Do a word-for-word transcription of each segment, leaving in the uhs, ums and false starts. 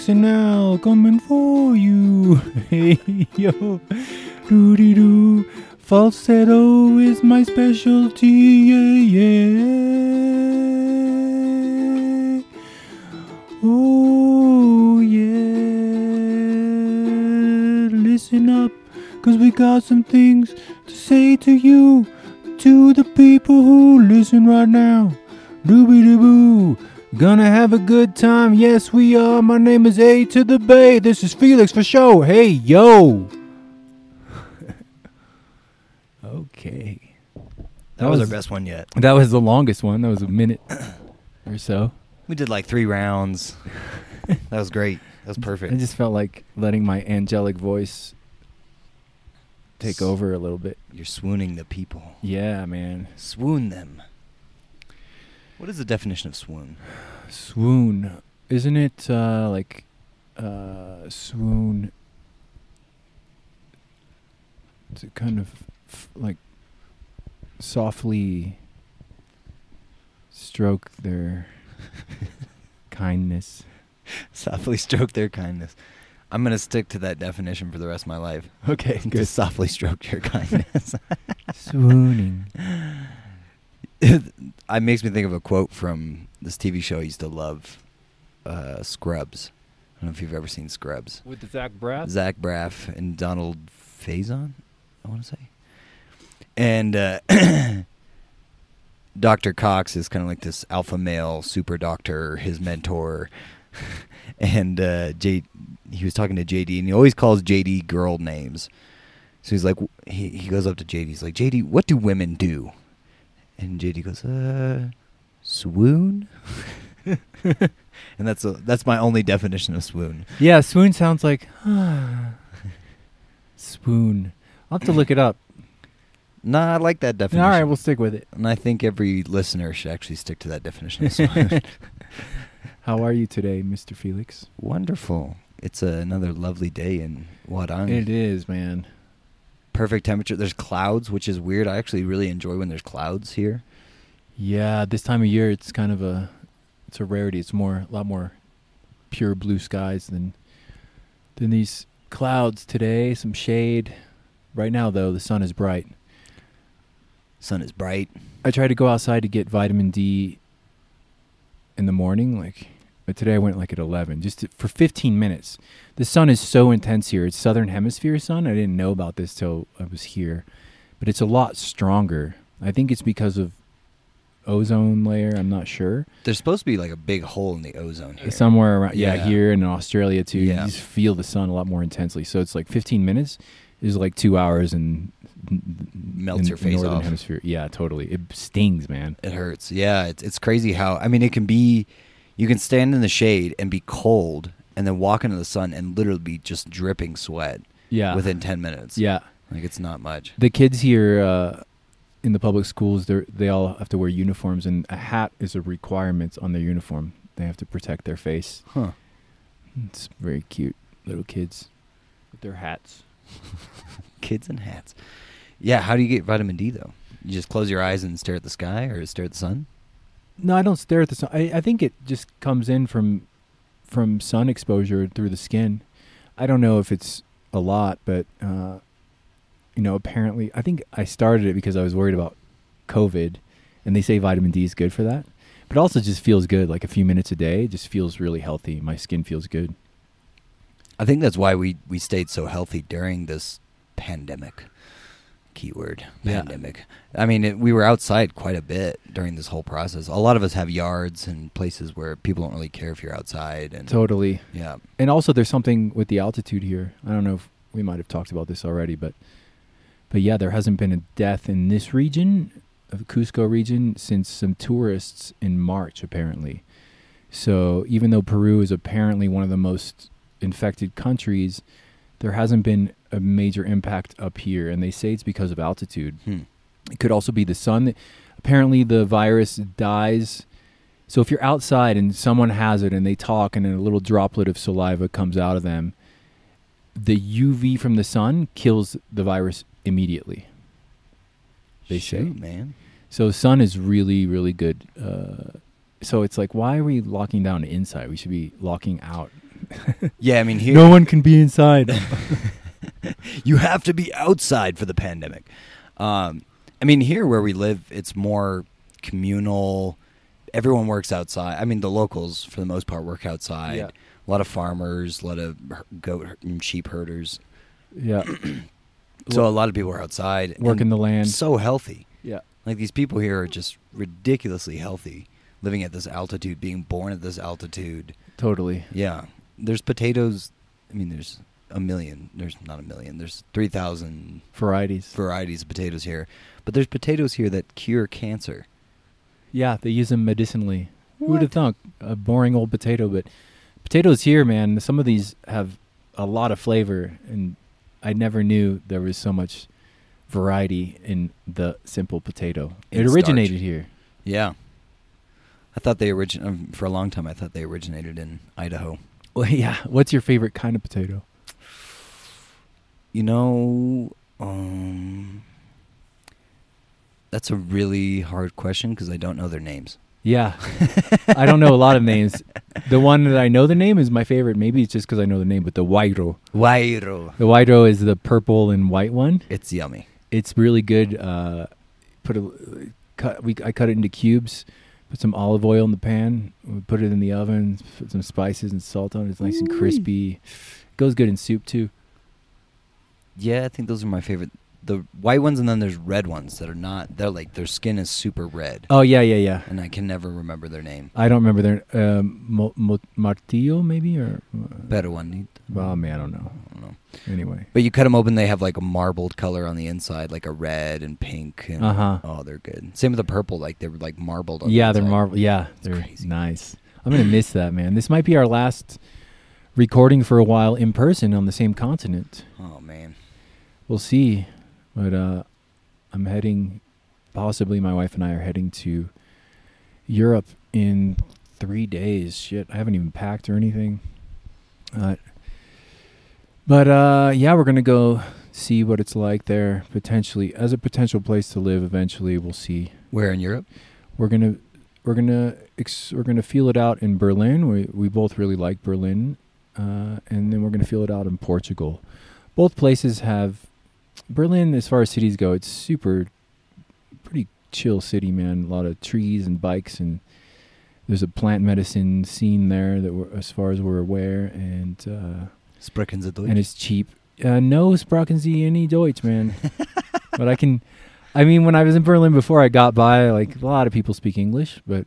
Jackson now, coming for you. Hey, yo. Doo-dee-doo. Falsetto is my specialty. Yeah, yeah. Oh, yeah. Listen up, because we got some things to say to you, to the people who listen right now. Doobie-doo-boo. Gonna have a good time, yes we are. My name is A to the Bay. This is Felix for show. Hey, yo. Okay. That, that was, was our best one yet. That was the longest one. That was a minute or so. We did like three rounds. That was great. That was perfect. I just felt like letting my angelic voice take S- over a little bit. You're swooning the people. Yeah, man. Swoon them. What is the definition of swoon? Swoon. Isn't it uh, like uh, swoon? It's kind of f- like softly stroke their kindness. Softly stroke their kindness. I'm going to stick to that definition for the rest of my life. Okay, good. Just softly stroke your kindness. Swooning. It makes me think of a quote from this T V show I used to love, uh, Scrubs. I don't know if you've ever seen Scrubs. With the Zach Braff? Zach Braff and Donald Faison, I want to say. And uh, Doctor Cox is kind of like this alpha male super doctor, his mentor. And uh, J- he was talking to J D, and he always calls J D girl names. So he's like, he, he goes up to J D, he's like, J D, what do women do? And J D goes, uh, swoon? And that's a, that's my only definition of swoon. Yeah, swoon sounds like, ah, swoon. I'll have to look it up. Nah, I like that definition. All right, we'll stick with it. And I think every listener should actually stick to that definition of swoon. How are you today, Mister Felix? Wonderful. It's uh, another lovely day in Wadan. It is, man. Perfect temperature. There's clouds, which is weird. I actually really enjoy when there's clouds here. Yeah, this time of year it's kind of a it's a rarity. It's more a lot more pure blue skies than than these clouds today. Some shade. Right now though, the sun is bright. Sun is bright. I tried to go outside to get vitamin D in the morning, like but today I went like at eleven, just to, for fifteen minutes. The sun is so intense here. It's Southern Hemisphere sun. I didn't know about this till I was here, but it's a lot stronger. I think it's because of ozone layer. I'm not sure. There's supposed to be like a big hole in the ozone here. Somewhere around, yeah, yeah. Here and in Australia too. Yeah. You just feel the sun a lot more intensely. So it's like fifteen minutes is like two hours and melts in your face northern off. Hemisphere. Yeah, totally. It stings, man. It hurts. Yeah, it's it's crazy how, I mean, it can be, you can stand in the shade and be cold and then walk into the sun and literally be just dripping sweat yeah. within ten minutes. Yeah. Like, it's not much. The kids here uh, in the public schools, they they all have to wear uniforms, and a hat is a requirement on their uniform. They have to protect their face. Huh. It's very cute. Little kids with their hats. Kids and hats. Yeah, how do you get vitamin D, though? You just close your eyes and stare at the sky or stare at the sun? No, I don't stare at the sun. I, I think it just comes in from from sun exposure through the skin. I don't know if it's a lot, but, uh, you know, apparently, I think I started it because I was worried about COVID, and they say vitamin D is good for that. But it also just feels good, like a few minutes a day. It just feels really healthy. My skin feels good. I think that's why we, we stayed so healthy during this pandemic. Keyword, pandemic. Yeah. I mean, it, we were outside quite a bit during this whole process. A lot of us have yards and places where people don't really care if you're outside. And totally. Yeah. And also there's something with the altitude here. I don't know if we might have talked about this already, but but yeah, there hasn't been a death in this region, of Cusco region, since some tourists in March, apparently. So even though Peru is apparently one of the most infected countries, there hasn't been a major impact up here, and they say it's because of altitude. Hmm. It could also be the sun. Apparently the virus dies. So if you're outside and someone has it and they talk and a little droplet of saliva comes out of them, the U V from the sun kills the virus immediately. They Shoot, say. man. So sun is really, really good. Uh, so it's like, why are we locking down inside? We should be locking out Yeah, I mean, here... No one can be inside. You have to be outside for the pandemic. Um, I mean, here where we live, it's more communal. Everyone works outside. I mean, the locals, for the most part, work outside. Yeah. A lot of farmers, a lot of goat and sheep herders. Yeah. So a lot of people are outside. Working the land. So healthy. Yeah. Like, these people here are just ridiculously healthy, living at this altitude, being born at this altitude. Totally. Yeah. There's potatoes. I mean, there's a million. There's not a million. There's three thousand varieties. Varieties of potatoes here. But there's potatoes here that cure cancer. Yeah, they use them medicinally. Who would have thunk? A boring old potato, but potatoes here, man, some of these have a lot of flavor, and I never knew there was so much variety in the simple potato. It it's originated starch. Here. Yeah. I thought they originated, for a long time, I thought they originated in Idaho. Well, yeah. What's your favorite kind of potato? You know, um, that's a really hard question because I don't know their names. Yeah. I don't know a lot of names. The one that I know the name is my favorite. Maybe it's just because I know the name, but the Huayro. Huayro. The Huayro is the purple and white one. It's yummy. It's really good. Uh, put a, cut, we, I cut it into cubes, put some olive oil in the pan, we put it in the oven, put some spices and salt on it. It's nice Ooh. and crispy. It goes good in soup, too. Yeah, I think those are my favorite. The white ones, and then there's red ones that are not, they're like, their skin is super red. Oh, yeah, yeah, yeah. And I can never remember their name. I don't remember their, um, Mo- Mo- Martillo, maybe, or? Peruanito. Oh, man, I don't know. I don't know. Anyway. But you cut them open, they have like a marbled color on the inside, like a red and pink. And, uh-huh. Oh, they're good. Same with the purple, like they were like marbled on yeah, the inside. Yeah, they're marbled, yeah. It's they're crazy. Nice. I'm going to miss that, man. This might be our last recording for a while in person on the same continent. Oh, man. We'll see. But uh, I'm heading, possibly my wife and I are heading to Europe in three days. Shit, I haven't even packed or anything. Uh, but uh, yeah, we're going to go see what it's like there, potentially, as a potential place to live eventually. We'll see. Where in Europe? We're going to we're going to ex- we're going to feel it out in Berlin. We we both really like Berlin. Uh, and then we're going to feel it out in Portugal. Both places have Berlin, as far as cities go, it's super, pretty chill city, man. A lot of trees and bikes, and there's a plant medicine scene there that, we're, as far as we're aware, and uh, Sprechen Sie Deutsch, and it's cheap. Uh, no, Sprechen Sie any Deutsch, man. But I can, I mean, when I was in Berlin before I got by, like a lot of people speak English. But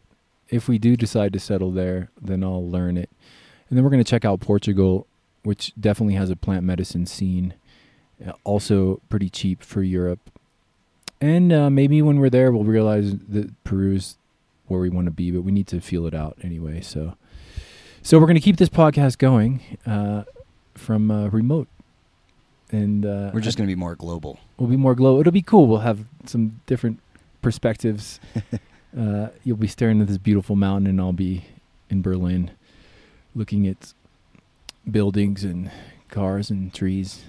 if we do decide to settle there, then I'll learn it, and then we're gonna check out Portugal, which definitely has a plant medicine scene. Also pretty cheap for Europe. And uh, maybe when we're there, we'll realize that Peru's where we want to be, but we need to feel it out anyway. So so we're going to keep this podcast going uh, from uh, remote. and uh, We're just going to be more global. We'll be more global. It'll be cool. We'll have some different perspectives. uh, you'll be staring at this beautiful mountain, and I'll be in Berlin looking at buildings and cars and trees.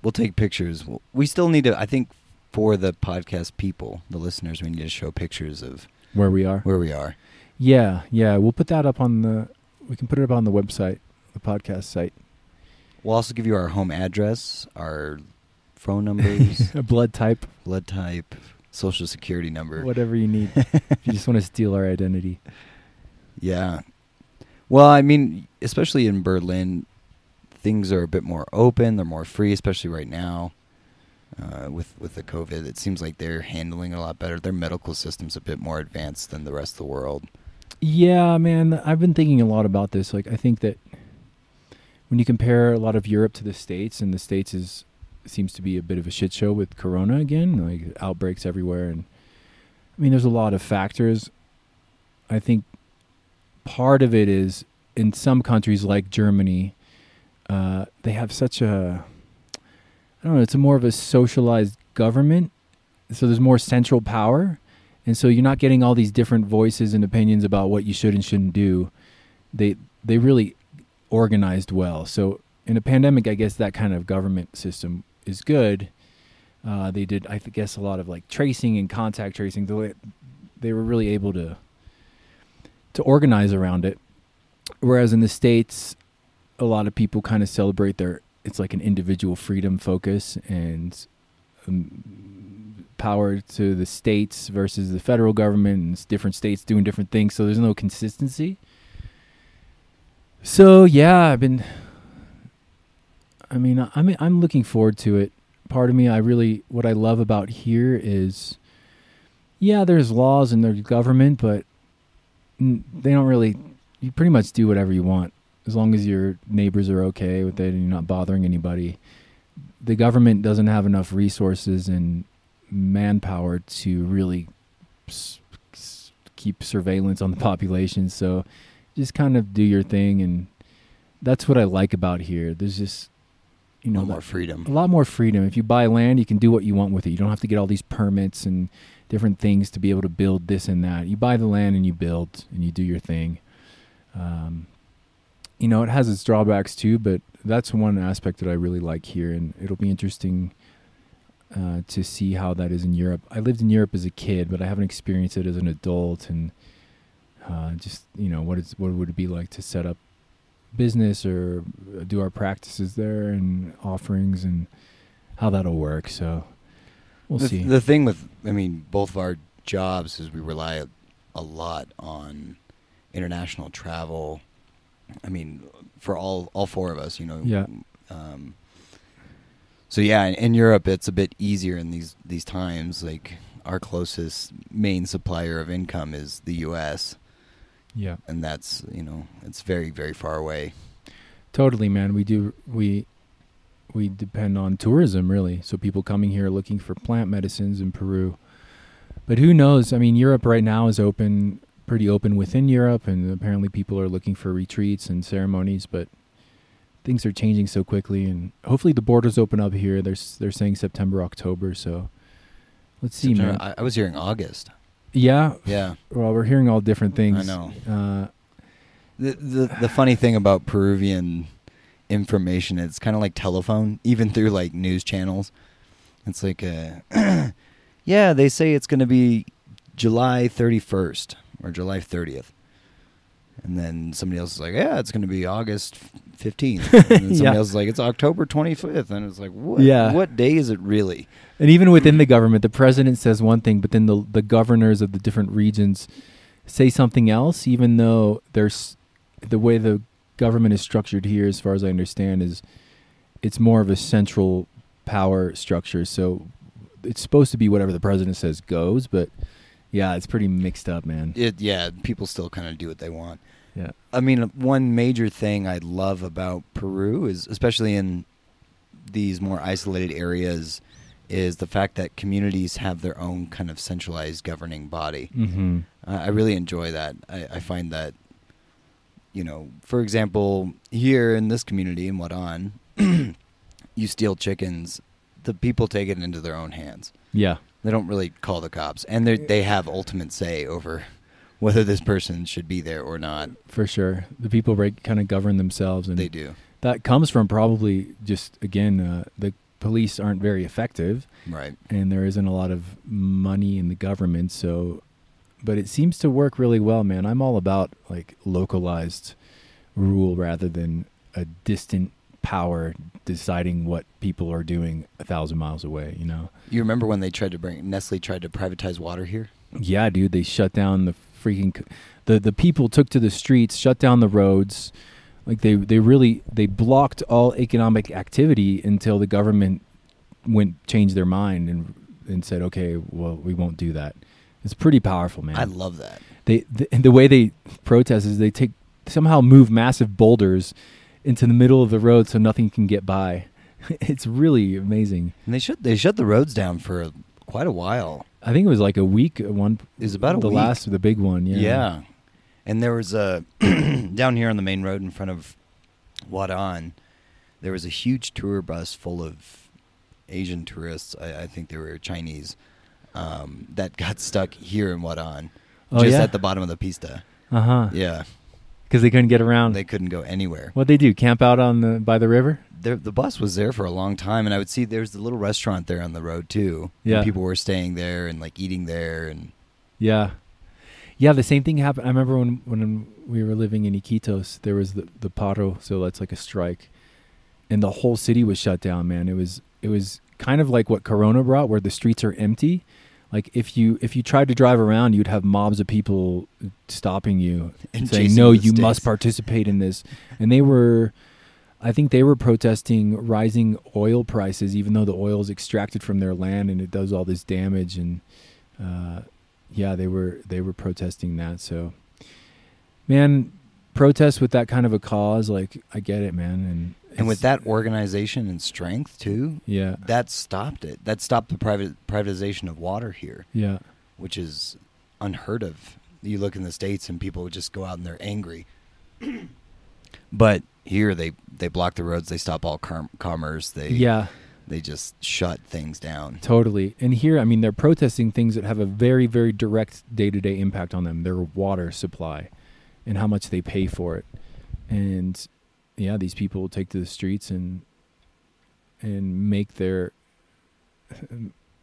We'll take pictures. We still need to, I think, for the podcast people, the listeners, we need to show pictures of where we are. Where we are. Yeah, yeah. We'll put that up on the, we can put it up on the website, the podcast site. We'll also give you our home address, our phone numbers. Blood type. Blood type, social security number. Whatever you need. If you just want to steal our identity. Yeah. Well, I mean, especially in Berlin, things are a bit more open. They're more free, especially right now uh, with with the COVID. It seems like they're handling it a lot better. Their medical system's a bit more advanced than the rest of the world. Yeah, man. I've been thinking a lot about this. Like, I think that when you compare a lot of Europe to the States, and the States is seems to be a bit of a shit show with Corona again, like outbreaks everywhere. And I mean, there's a lot of factors. I think part of it is in some countries like Germany, Uh, they have such a, I don't know, it's a more of a socialized government. So there's more central power. And so you're not getting all these different voices and opinions about what you should and shouldn't do. They they really organized well. So in a pandemic, I guess that kind of government system is good. Uh, they did, I guess, a lot of like tracing and contact tracing. They were really able to to organize around it. Whereas in the States, a lot of people kind of celebrate their, it's like an individual freedom focus and um, power to the states versus the federal government, and different states doing different things. So there's no consistency. So yeah, I've been, I mean, I, I mean, I'm looking forward to it. Part of me, I really, what I love about here is, yeah, there's laws and there's government, but they don't really, you pretty much do whatever you want as long as your neighbors are okay with it and you're not bothering anybody. The government doesn't have enough resources and manpower to really s- s- keep surveillance on the population. So just kind of do your thing. And that's what I like about here. There's just, you know, a lot more freedom. A lot more freedom. If you buy land, you can do what you want with it. You don't have to get all these permits and different things to be able to build this and that. You buy the land and you build and you do your thing. Um, you know, it has its drawbacks too, but that's one aspect that I really like here, and it'll be interesting uh, to see how that is in Europe. I lived in Europe as a kid, but I haven't experienced it as an adult, and uh, just, you know, what is what would it be like to set up business or do our practices there and offerings and how that'll work. So we'll the, see. The thing with, I mean, both of our jobs is we rely a lot on international travel. I mean, for all, all four of us, you know. Yeah. Um, so yeah, in, in Europe, it's a bit easier in these, these times. Like our closest main supplier of income is the U S. Yeah. And that's, you know, it's very, very far away. Totally, man. We do, we, we depend on tourism really. So people coming here looking for plant medicines in Peru, but who knows? I mean, Europe right now is open, pretty open within Europe, and apparently people are looking for retreats and ceremonies, but things are changing so quickly, and hopefully the borders open up here. They're, they're saying September, October. So let's see, September, man. I, I was hearing August. Yeah. Yeah. Well, we're hearing all different things. I know. Uh, the, the the funny thing about Peruvian information, it's kind of like telephone, even through like news channels. It's like, a, yeah, they say it's going to be July thirty-first or July thirtieth. And then somebody else is like, yeah, it's going to be August fifteenth. And then somebody yeah. else is like, it's October twenty-fifth. And it's like, what yeah. What day is it really? And even within the government, the president says one thing, but then the the governors of the different regions say something else, even though there's the way the government is structured here, as far as I understand, is it's more of a central power structure. So it's supposed to be whatever the president says goes, but yeah, it's pretty mixed up, man. It, yeah, people still kind of do what they want. Yeah. I mean, one major thing I love about Peru is, especially in these more isolated areas, is the fact that communities have their own kind of centralized governing body. Mm-hmm. Uh, I really enjoy that. I, I find that, you know, for example, here in this community in Wadan, you steal chickens, the people take it into their own hands. Yeah. They don't really call the cops, and they they have ultimate say over whether this person should be there or not. For sure. The people kind of govern themselves. And they do. That comes from probably just, again, uh, the police aren't very effective. Right. And there isn't a lot of money in the government, so, but it seems to work really well, man. I'm all about, like, localized rule rather than a distant power deciding what people are doing a thousand miles away, you know? You remember when they tried to bring, Nestle tried to privatize water here? Yeah, dude, they shut down the freaking, the, the people took to the streets, shut down the roads. Like they, they really, they blocked all economic activity until the government went, changed their mind and, and said, okay, well, we won't do that. It's pretty powerful, man. I love that. They, the, the way they protest is they take, somehow move massive boulders into the middle of the road so nothing can get by. It's really amazing. And they shut they shut the roads down for a, quite a while. I think it was like a week. One is about a the week. Last, the big one. Yeah. Yeah. And there was a down here on the main road in front of Wadan, there was a huge tour bus full of Asian tourists. I, I think they were Chinese um, that got stuck here in Wadan, oh, just yeah? at the bottom of the pista. Uh huh. Yeah. Because they couldn't get around. They couldn't go anywhere. What'd they do? Camp out on the by the river? The, the bus was there for a long time, and I would see there's the little restaurant there on the road too. Yeah. And people were staying there and like eating there, and yeah, Yeah, the same thing happened. I remember when, when we were living in Iquitos, there was the, the paro, so that's like a strike, and the whole city was shut down, man. It was it was kind of like what Corona brought, where the streets are empty. Like if you if you tried to drive around, you'd have mobs of people stopping you and saying, "No, you states. must participate in this." And they were, I think they were protesting rising oil prices, even though the oil is extracted from their land and it does all this damage. And uh, yeah, they were they were protesting that. So, man, protests with that kind of a cause, like I get it, man, and. And with that organization and strength too, yeah, that stopped it. That stopped the private privatization of water here, yeah, which is unheard of. You look in the States and people would just go out and they're angry, but here they, they block the roads, they stop all com- commerce, they yeah, they just shut things down totally. And here, I mean, they're protesting things that have a very very direct day to day impact on them. Their water supply, and how much they pay for it, and. Yeah, these people take to the streets and and make their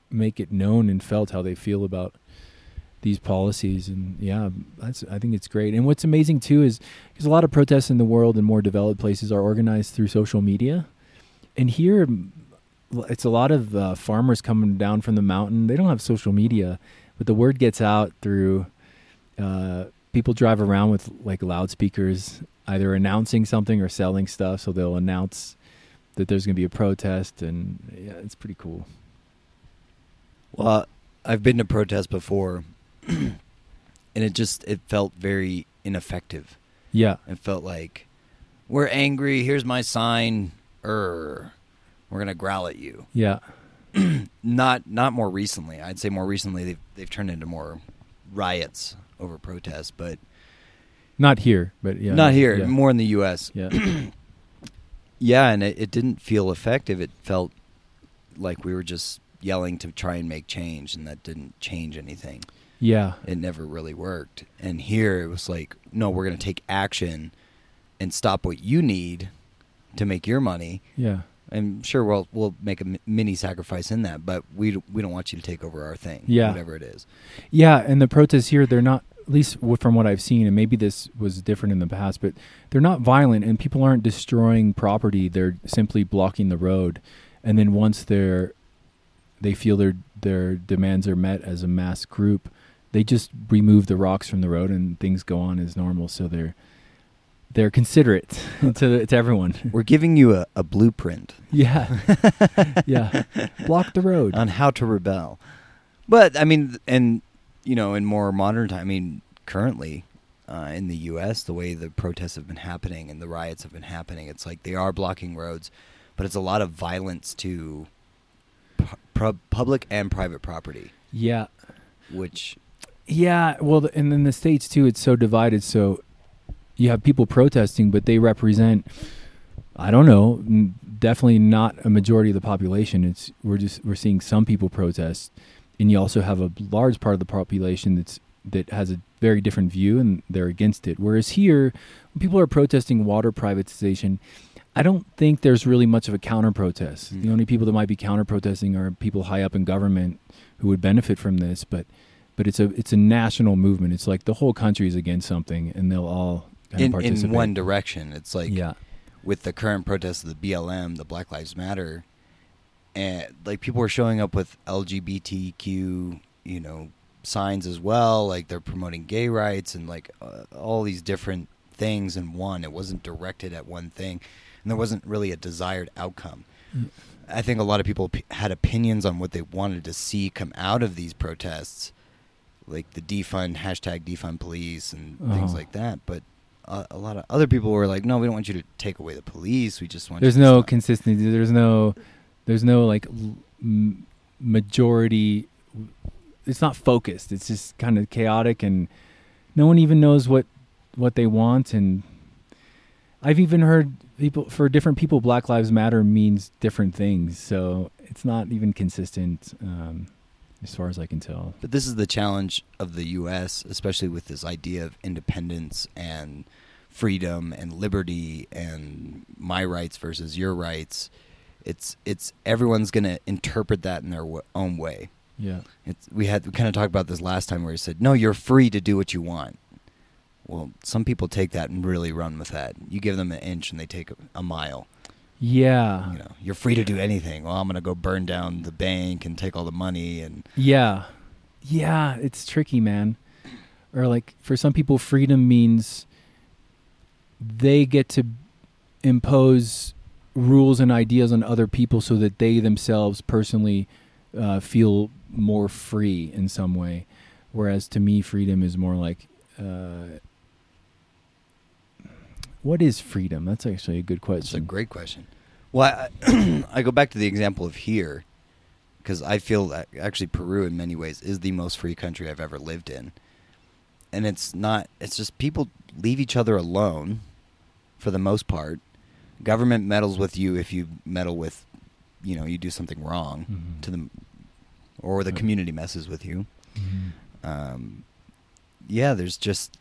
make it known and felt how they feel about these policies. And yeah, that's I think it's great. And what's amazing too is because a lot of protests in the world in more developed places are organized through social media, and here it's a lot of uh, farmers coming down from the mountain. They don't have social media, but the word gets out through uh, people drive around with like loudspeakers. Either announcing something or selling stuff. So they'll announce that there's going to be a protest, and yeah, it's pretty cool. Well, I've been to protests before and it just, it felt very ineffective. Yeah. It felt like we're angry. Here's my sign. Err, we're going to growl at you. Yeah. not, not more recently. I'd say more recently they've, they've turned into more riots over protests, but Not here, but yeah. Not here, yeah. More in the U S Yeah, yeah, and it, it didn't feel effective. It felt like we were just yelling to try and make change, and that didn't change anything. Yeah. It never really worked. And here it was like, no, we're going to take action and stop what you need to make your money. Yeah. I'm sure we'll we'll make a mini sacrifice in that, but we, we don't want you to take over our thing, yeah. Whatever it is. Yeah, and the protests here, they're not... at least from what I've seen, and maybe this was different in the past, but they're not violent and people aren't destroying property. They're simply blocking the road. And then once they're, they feel their, their demands are met as a mass group, they just remove the rocks from the road and things go on as normal. So they're, they're considerate to, to everyone. We're giving you a, a blueprint. Yeah. yeah. Block the road. On how to rebel. But I mean, and, you know, in more modern time, I mean, currently uh, in the U S, the way the protests have been happening and the riots have been happening, it's like they are blocking roads, but it's a lot of violence to pu- pu- public and private property. Yeah. Which. Yeah. Well, and in the States, too, it's so divided. So you have people protesting, but they represent, I don't know, definitely not a majority of the population. It's we're just we're seeing some people protest. And you also have a large part of the population that's that has a very different view, and they're against it. Whereas here, when people are protesting water privatization, I don't think there's really much of a counter-protest. Mm-hmm. The only people that might be counter-protesting are people high up in government who would benefit from this. But but it's a it's a national movement. It's like the whole country is against something, and they'll all kind in, of participate. In one direction. It's like yeah. with the current protests of the B L M, the Black Lives Matter. And like people are showing up with L G B T Q, you know, signs as well. Like they're promoting gay rights and like uh, all these different things in one. It wasn't directed at one thing, and there wasn't really a desired outcome. Mm. I think a lot of people p- had opinions on what they wanted to see come out of these protests, like the defund hashtag defund police and uh-huh. things like that. But uh, a lot of other people were like, "No, we don't want you to take away the police. We just want." There's you to no stop. Consistency. There's no. There's no like m- majority. It's not focused. It's just kind of chaotic, and no one even knows what, what they want. And I've even heard people for different people, Black Lives Matter means different things. So it's not even consistent um, as far as I can tell. But this is the challenge of the U S, especially with this idea of independence and freedom and liberty and my rights versus your rights. It's it's everyone's going to interpret that in their w- own way. Yeah. It's, we had we kind of talked about this last time where he said, no, you're free to do what you want. Well, some people take that and really run with that. You give them an inch and they take a, a mile. Yeah. You know, you're free to do anything. Well, I'm going to go burn down the bank and take all the money. And yeah. Yeah, it's tricky, man. Or like for some people, freedom means they get to impose rules and ideas on other people so that they themselves personally uh, feel more free in some way. Whereas to me, freedom is more like... Uh, what is freedom? That's actually a good question. That's a great question. Well, I, I go back to the example of here because I feel that actually Peru in many ways is the most free country I've ever lived in. And it's not, it's just people leave each other alone for the most part. Government meddles with you if you meddle with, you know, you do something wrong mm-hmm. to them, or the community messes with you. Mm-hmm. Um, yeah, there's just,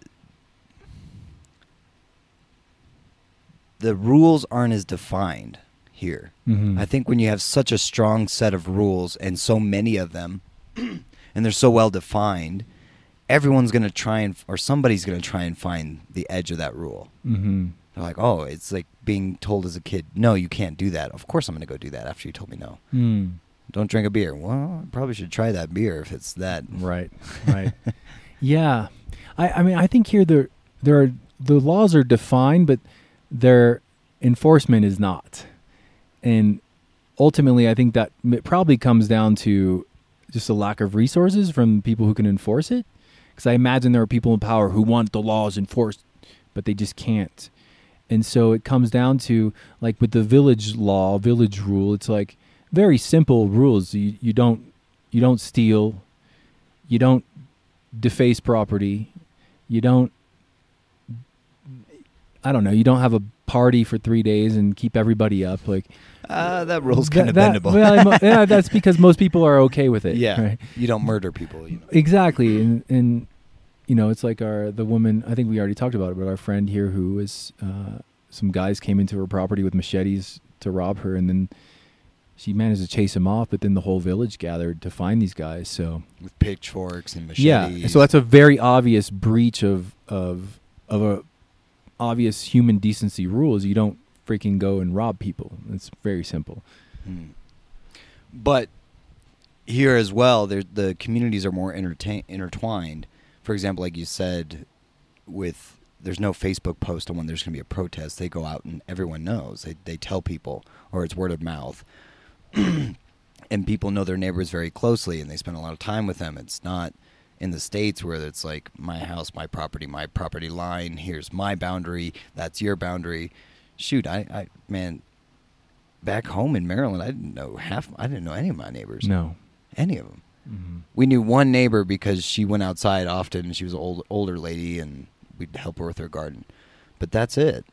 the rules aren't as defined here. Mm-hmm. I think when you have such a strong set of rules and so many of them, and they're so well defined, everyone's going to try and, or somebody's going to try and find the edge of that rule. Mm-hmm. They're like, oh, it's like being told as a kid, no, you can't do that. Of course I'm going to go do that after you told me no. Mm. Don't drink a beer. Well, I probably should try that beer if it's that. Right, right. Yeah. I, I mean, I think here there, there are, the laws are defined, but their enforcement is not. And ultimately, I think that it probably comes down to just a lack of resources from people who can enforce it. Because I imagine there are people in power who want the laws enforced, but they just can't. And so it comes down to, like with the village law, village rule, it's like very simple rules. You, you don't you don't steal. You don't deface property. You don't, I don't know, you don't have a party for three days and keep everybody up. Like, uh, that rule's kind of bendable. Well, yeah, that's because most people are okay with it. Yeah, right? You don't murder people. You know. Exactly. And, and, you know, it's like our, the woman, I think we already talked about it, but our friend here who is, uh, some guys came into her property with machetes to rob her, and then she managed to chase them off, but then the whole village gathered to find these guys. So with pitchforks and machetes. Yeah, so that's a very obvious breach of of of a obvious human decency rules. You don't freaking go and rob people. It's very simple. Hmm. But here as well, there, the communities are more interta- intertwined. For example, like you said, with there's no Facebook post on when there's going to be a protest. They go out and everyone knows. They they tell people, or it's word of mouth. And people know their neighbors very closely, and they spend a lot of time with them. It's not in the States where it's like my house, my property, my property line. Here's my boundary. That's your boundary. Shoot, I, I man, back home in Maryland, I didn't know half. I didn't know any of my neighbors. No, any of them. Mm-hmm. We knew one neighbor because she went outside often, and she was an old, older lady, and we'd help her with her garden. But that's it.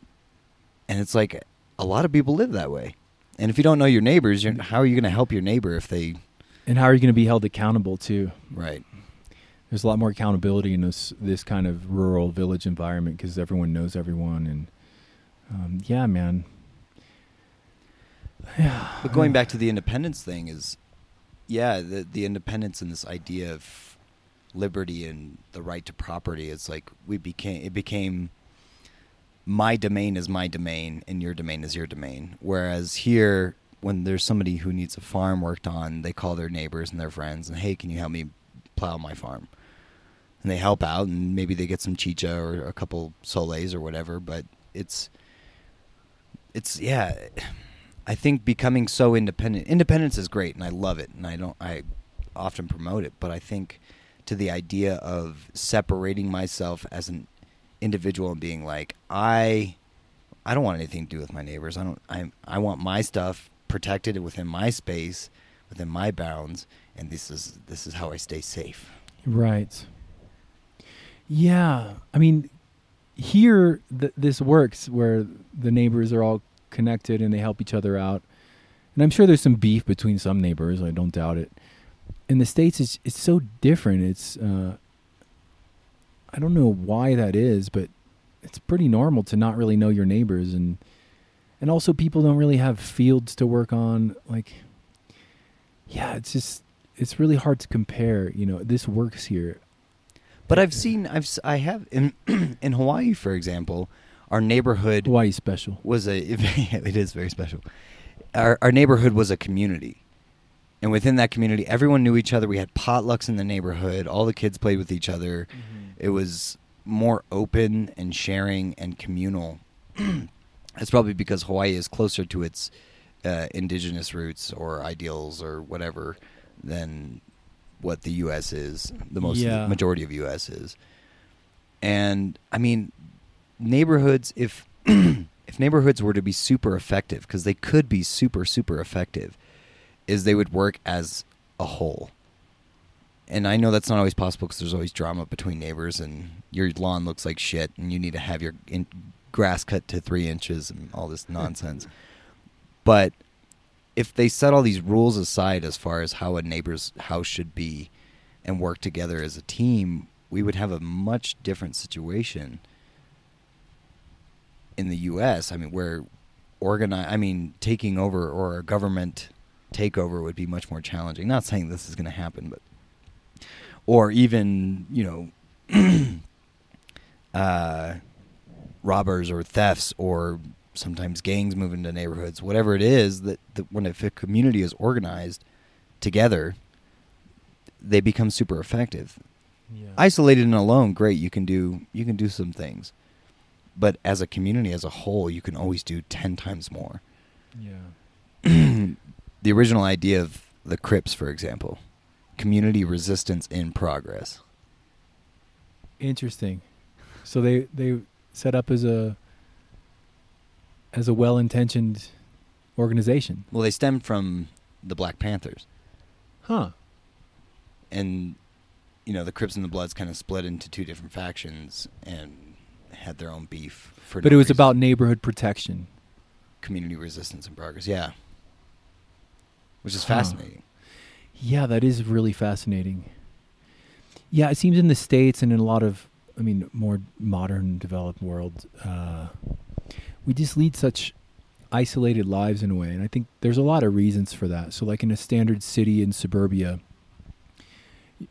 And it's like a lot of people live that way. And if you don't know your neighbors, you're, how are you going to help your neighbor if they... And how are you going to be held accountable, too? Right. There's a lot more accountability in this this kind of rural village environment because everyone knows everyone. And um, yeah, man. But going back to the independence thing is, yeah, the, the independence and this idea of liberty and the right to property, it's like we became it became... my domain is my domain and your domain is your domain. Whereas here, when there's somebody who needs a farm worked on, they call their neighbors and their friends and, hey, can you help me plow my farm? And they help out, and maybe they get some chicha or a couple soles or whatever. But it's, it's yeah, I think becoming so independent. Independence is great, and I love it, and I don't. I often promote it. But I think to the idea of separating myself as an individual and being like, I I don't want anything to do with my neighbors. I don't I I want my stuff protected within my space, within my bounds, and this is this is how I stay safe. Right. Yeah. I mean, here th- this works where the neighbors are all connected and they help each other out. And I'm sure there's some beef between some neighbors, I don't doubt it. In the States it's it's so different. It's uh I don't know why that is, but it's pretty normal to not really know your neighbors. And and also people don't really have fields to work on. Like, yeah, it's just, it's really hard to compare, you know, this works here. But I've seen, I've, I have, in, in Hawaii, for example, our neighborhood... Hawaii special. Was a, it is very special. Our, our neighborhood was a community. And within that community, everyone knew each other. We had potlucks in the neighborhood. All the kids played with each other. Mm-hmm. It was more open and sharing and communal. That's probably because Hawaii is closer to its uh, indigenous roots or ideals or whatever than what the U S is, the most yeah. the majority of U S is. And, I mean, neighborhoods, if if neighborhoods were to be super effective, because they could be super, super effective, is they would work as a whole. And I know that's not always possible because there's always drama between neighbors and your lawn looks like shit and you need to have your in- grass cut to three inches and all this nonsense. But if they set all these rules aside as far as how a neighbor's house should be and work together as a team, we would have a much different situation in the U S. I mean, where organize, I mean, taking over or a government takeover would be much more challenging. Not saying this is going to happen, but or even, you know, uh, robbers or thefts or sometimes gangs move into neighborhoods, whatever it is, that, that when if a community is organized together, they become super effective. Yeah. Isolated and alone, great, you can do you can do some things. But as a community, as a whole, you can always do ten times more. Yeah. The original idea of the Crips, for example, community resistance in progress. Interesting. So they, they set up as a as a well-intentioned organization. Well, they stemmed from the Black Panthers. Huh. And, you know, the Crips and the Bloods kind of split into two different factions and had their own beef. For But no it was reason. About neighborhood protection. Community resistance in progress, yeah. Which is huh. fascinating. Yeah, that is really fascinating. Yeah, it seems in the States and in a lot of, I mean, more modern developed world, uh, we just lead such isolated lives in a way. And I think there's a lot of reasons for that. So like in a standard city in suburbia,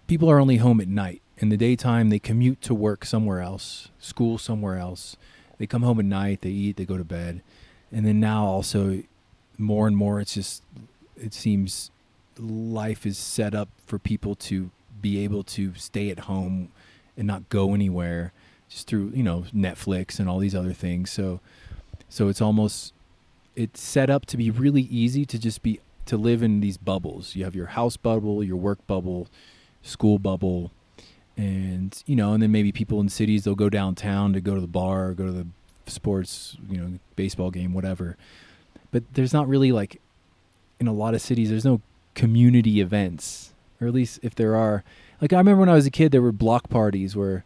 people are only home at night. In the daytime, they commute to work somewhere else, school somewhere else. They come home at night, they eat, they go to bed. And then now also more and more, it's just, it seems life is set up for people to be able to stay at home and not go anywhere just through, you know, Netflix and all these other things. So, so it's almost, it's set up to be really easy to just be, to live in these bubbles. You have your house bubble, your work bubble, school bubble, and, you know, and then maybe people in cities, they'll go downtown to go to the bar, go to the sports, you know, baseball game, whatever. But there's not really like, in a lot of cities, there's no community events, or at least if there are, like I remember when I was a kid, there were block parties where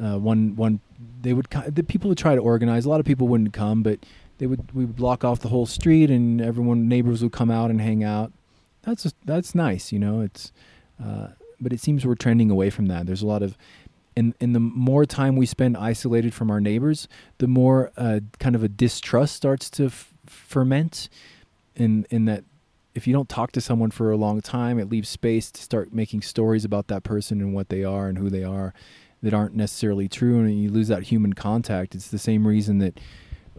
uh, one one they would the people would try to organize. A lot of people wouldn't come, but they would we would block off the whole street, and everyone neighbors would come out and hang out. That's just, that's nice, you know. It's uh, but it seems we're trending away from that. There's a lot of and and the more time we spend isolated from our neighbors, the more uh, kind of a distrust starts to f- ferment, in in that. If you don't talk to someone for a long time, it leaves space to start making stories about that person and what they are and who they are that aren't necessarily true. And you lose that human contact. It's the same reason that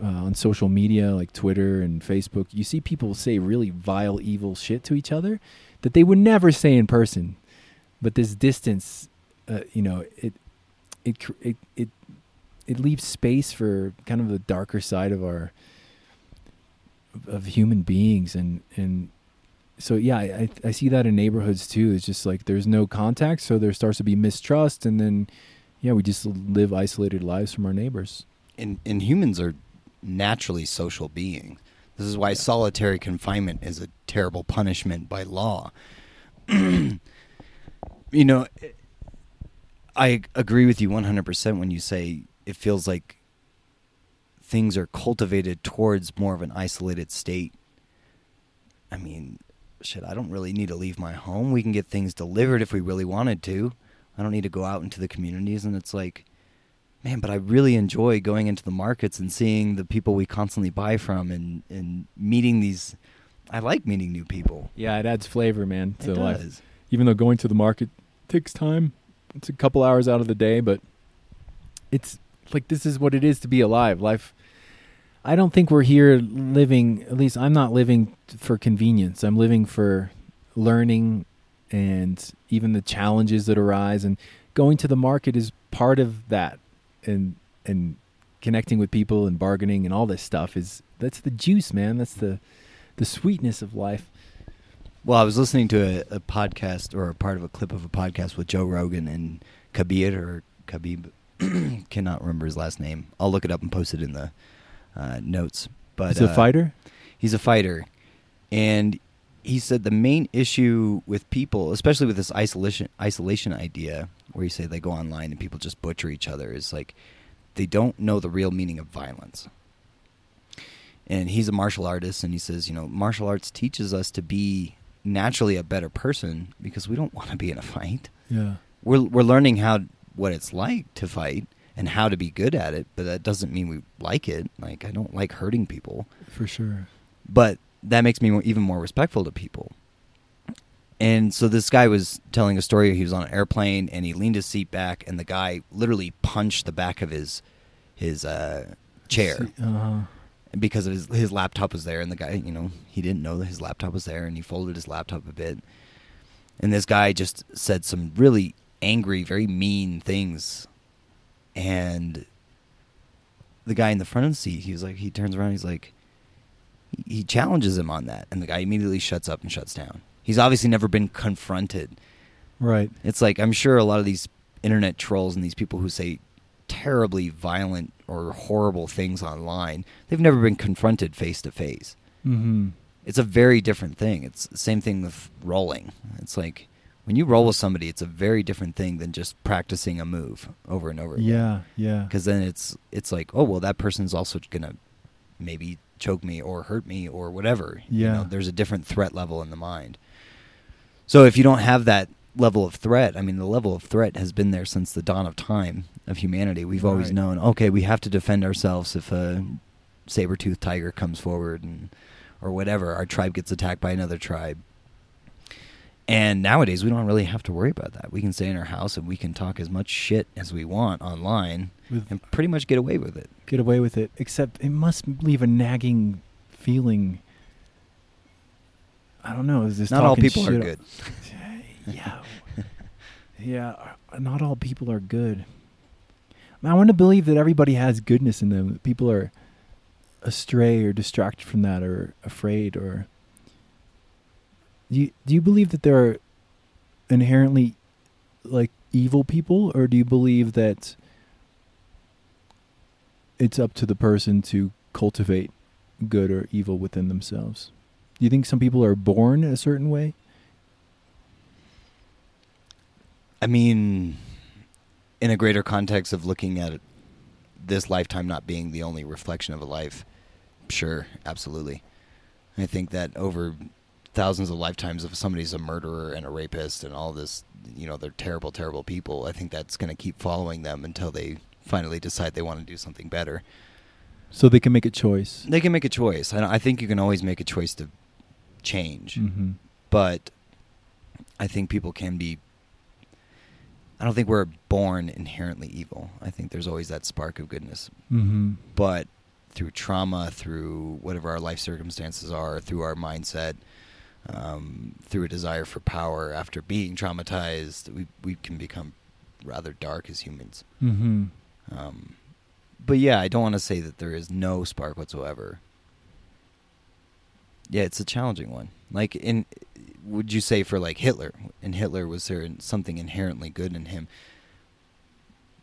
uh, on social media, like Twitter and Facebook, you see people say really vile, evil shit to each other that they would never say in person. But this distance, uh, you know, it, it, it, it, it leaves space for kind of the darker side of our, of human beings. And, and, So, yeah, I I see that in neighborhoods, too. It's just like there's no contact, so there starts to be mistrust. And then, yeah, we just live isolated lives from our neighbors. And, and humans are naturally social beings. This is why yeah. solitary confinement is a terrible punishment by law. You know, I agree with you one hundred percent when you say it feels like things are cultivated towards more of an isolated state. I mean... Shit, I don't really need to leave my home. We can get things delivered if we really wanted to. I don't need to go out into the communities. And it's like, man, but I really enjoy going into the markets and seeing the people we constantly buy from and, and meeting these. I like meeting new people. Yeah, it adds flavor, man. To it does. Life. even though going to the market takes time. It's a couple hours out of the day, but it's like, this is what it is to be alive. Life. I don't think we're here living, at least I'm not living for convenience. I'm living for learning and even the challenges that arise, and going to the market is part of that. And, and connecting with people and bargaining and all this stuff is, that's the juice, man. That's the, the sweetness of life. Well, I was listening to a, a podcast, or a part of a clip of a podcast with Joe Rogan and Khabib, or Khabib, cannot remember his last name. I'll look it up and post it in the uh, notes. But he's a uh, fighter? He's a fighter. And he said the main issue with people, especially with this isolation isolation idea, where you say they go online and people just butcher each other, is like they don't know the real meaning of violence. And he's a martial artist, and he says, you know, martial arts teaches us to be naturally a better person because we don't want to be in a fight. Yeah. We're we're learning how what it's like to fight and how to be good at it, but that doesn't mean we like it. Like, I don't like hurting people. For sure. But that makes me more, even more respectful to people. And so this guy was telling a story. He was on an airplane, and he leaned his seat back, and the guy literally punched the back of his his uh, chair. Uh-huh. Because of his, his laptop was there, and the guy, you know, he didn't know that his laptop was there, and he folded his laptop a bit. And this guy just said some really angry, very mean things. And the guy in the front of the seat, he was like, he turns around, he's like, he challenges him on that. And the guy immediately shuts up and shuts down. He's obviously never been confronted. Right. It's like, I'm sure a lot of these internet trolls and these people who say terribly violent or horrible things online, they've never been confronted face to face. It's a very different thing. It's the same thing with rolling. It's like when you roll with somebody, it's a very different thing than just practicing a move over and over again. Yeah, yeah. Because then it's it's like, oh, well, that person's also going to maybe choke me or hurt me or whatever. Yeah. You know, there's a different threat level in the mind. So if you don't have that level of threat, I mean, the level of threat has been there since the dawn of time of humanity. We've right. always known, okay, we have to defend ourselves if a saber-toothed tiger comes forward, and or whatever, our tribe gets attacked by another tribe. And nowadays, we don't really have to worry about that. We can stay in our house and we can talk as much shit as we want online with, and pretty much get away with it. Get away with it, except it must leave a nagging feeling. I don't know. Is this not all people shit are good? Yeah, yeah. Not all people are good. I want to believe that everybody has goodness in them. People are astray or distracted from that, or afraid. Or do you, do you believe that there are inherently like evil people, or do you believe that it's up to the person to cultivate good or evil within themselves? Do you think some people are born a certain way? I mean, in a greater context of looking at it, this lifetime not being the only reflection of a life, sure, absolutely. I think that over thousands of lifetimes, if somebody's a murderer and a rapist and all this, you know, they're terrible, terrible people, I think that's going to keep following them until they finally decide they want to do something better. So they can make a choice. They can make a choice. I, I think you can always make a choice to change. Mm-hmm. But I think people can be... I don't think we're born inherently evil. I think there's always that spark of goodness. Mm-hmm. But through trauma, through whatever our life circumstances are, through our mindset, um, through a desire for power after being traumatized, we we can become rather dark as humans. Mm-hmm. Um, but yeah, I don't want to say that there is no spark whatsoever. Yeah, it's a challenging one. Like, in, would you say for like Hitler, and Hitler, was there something inherently good in him?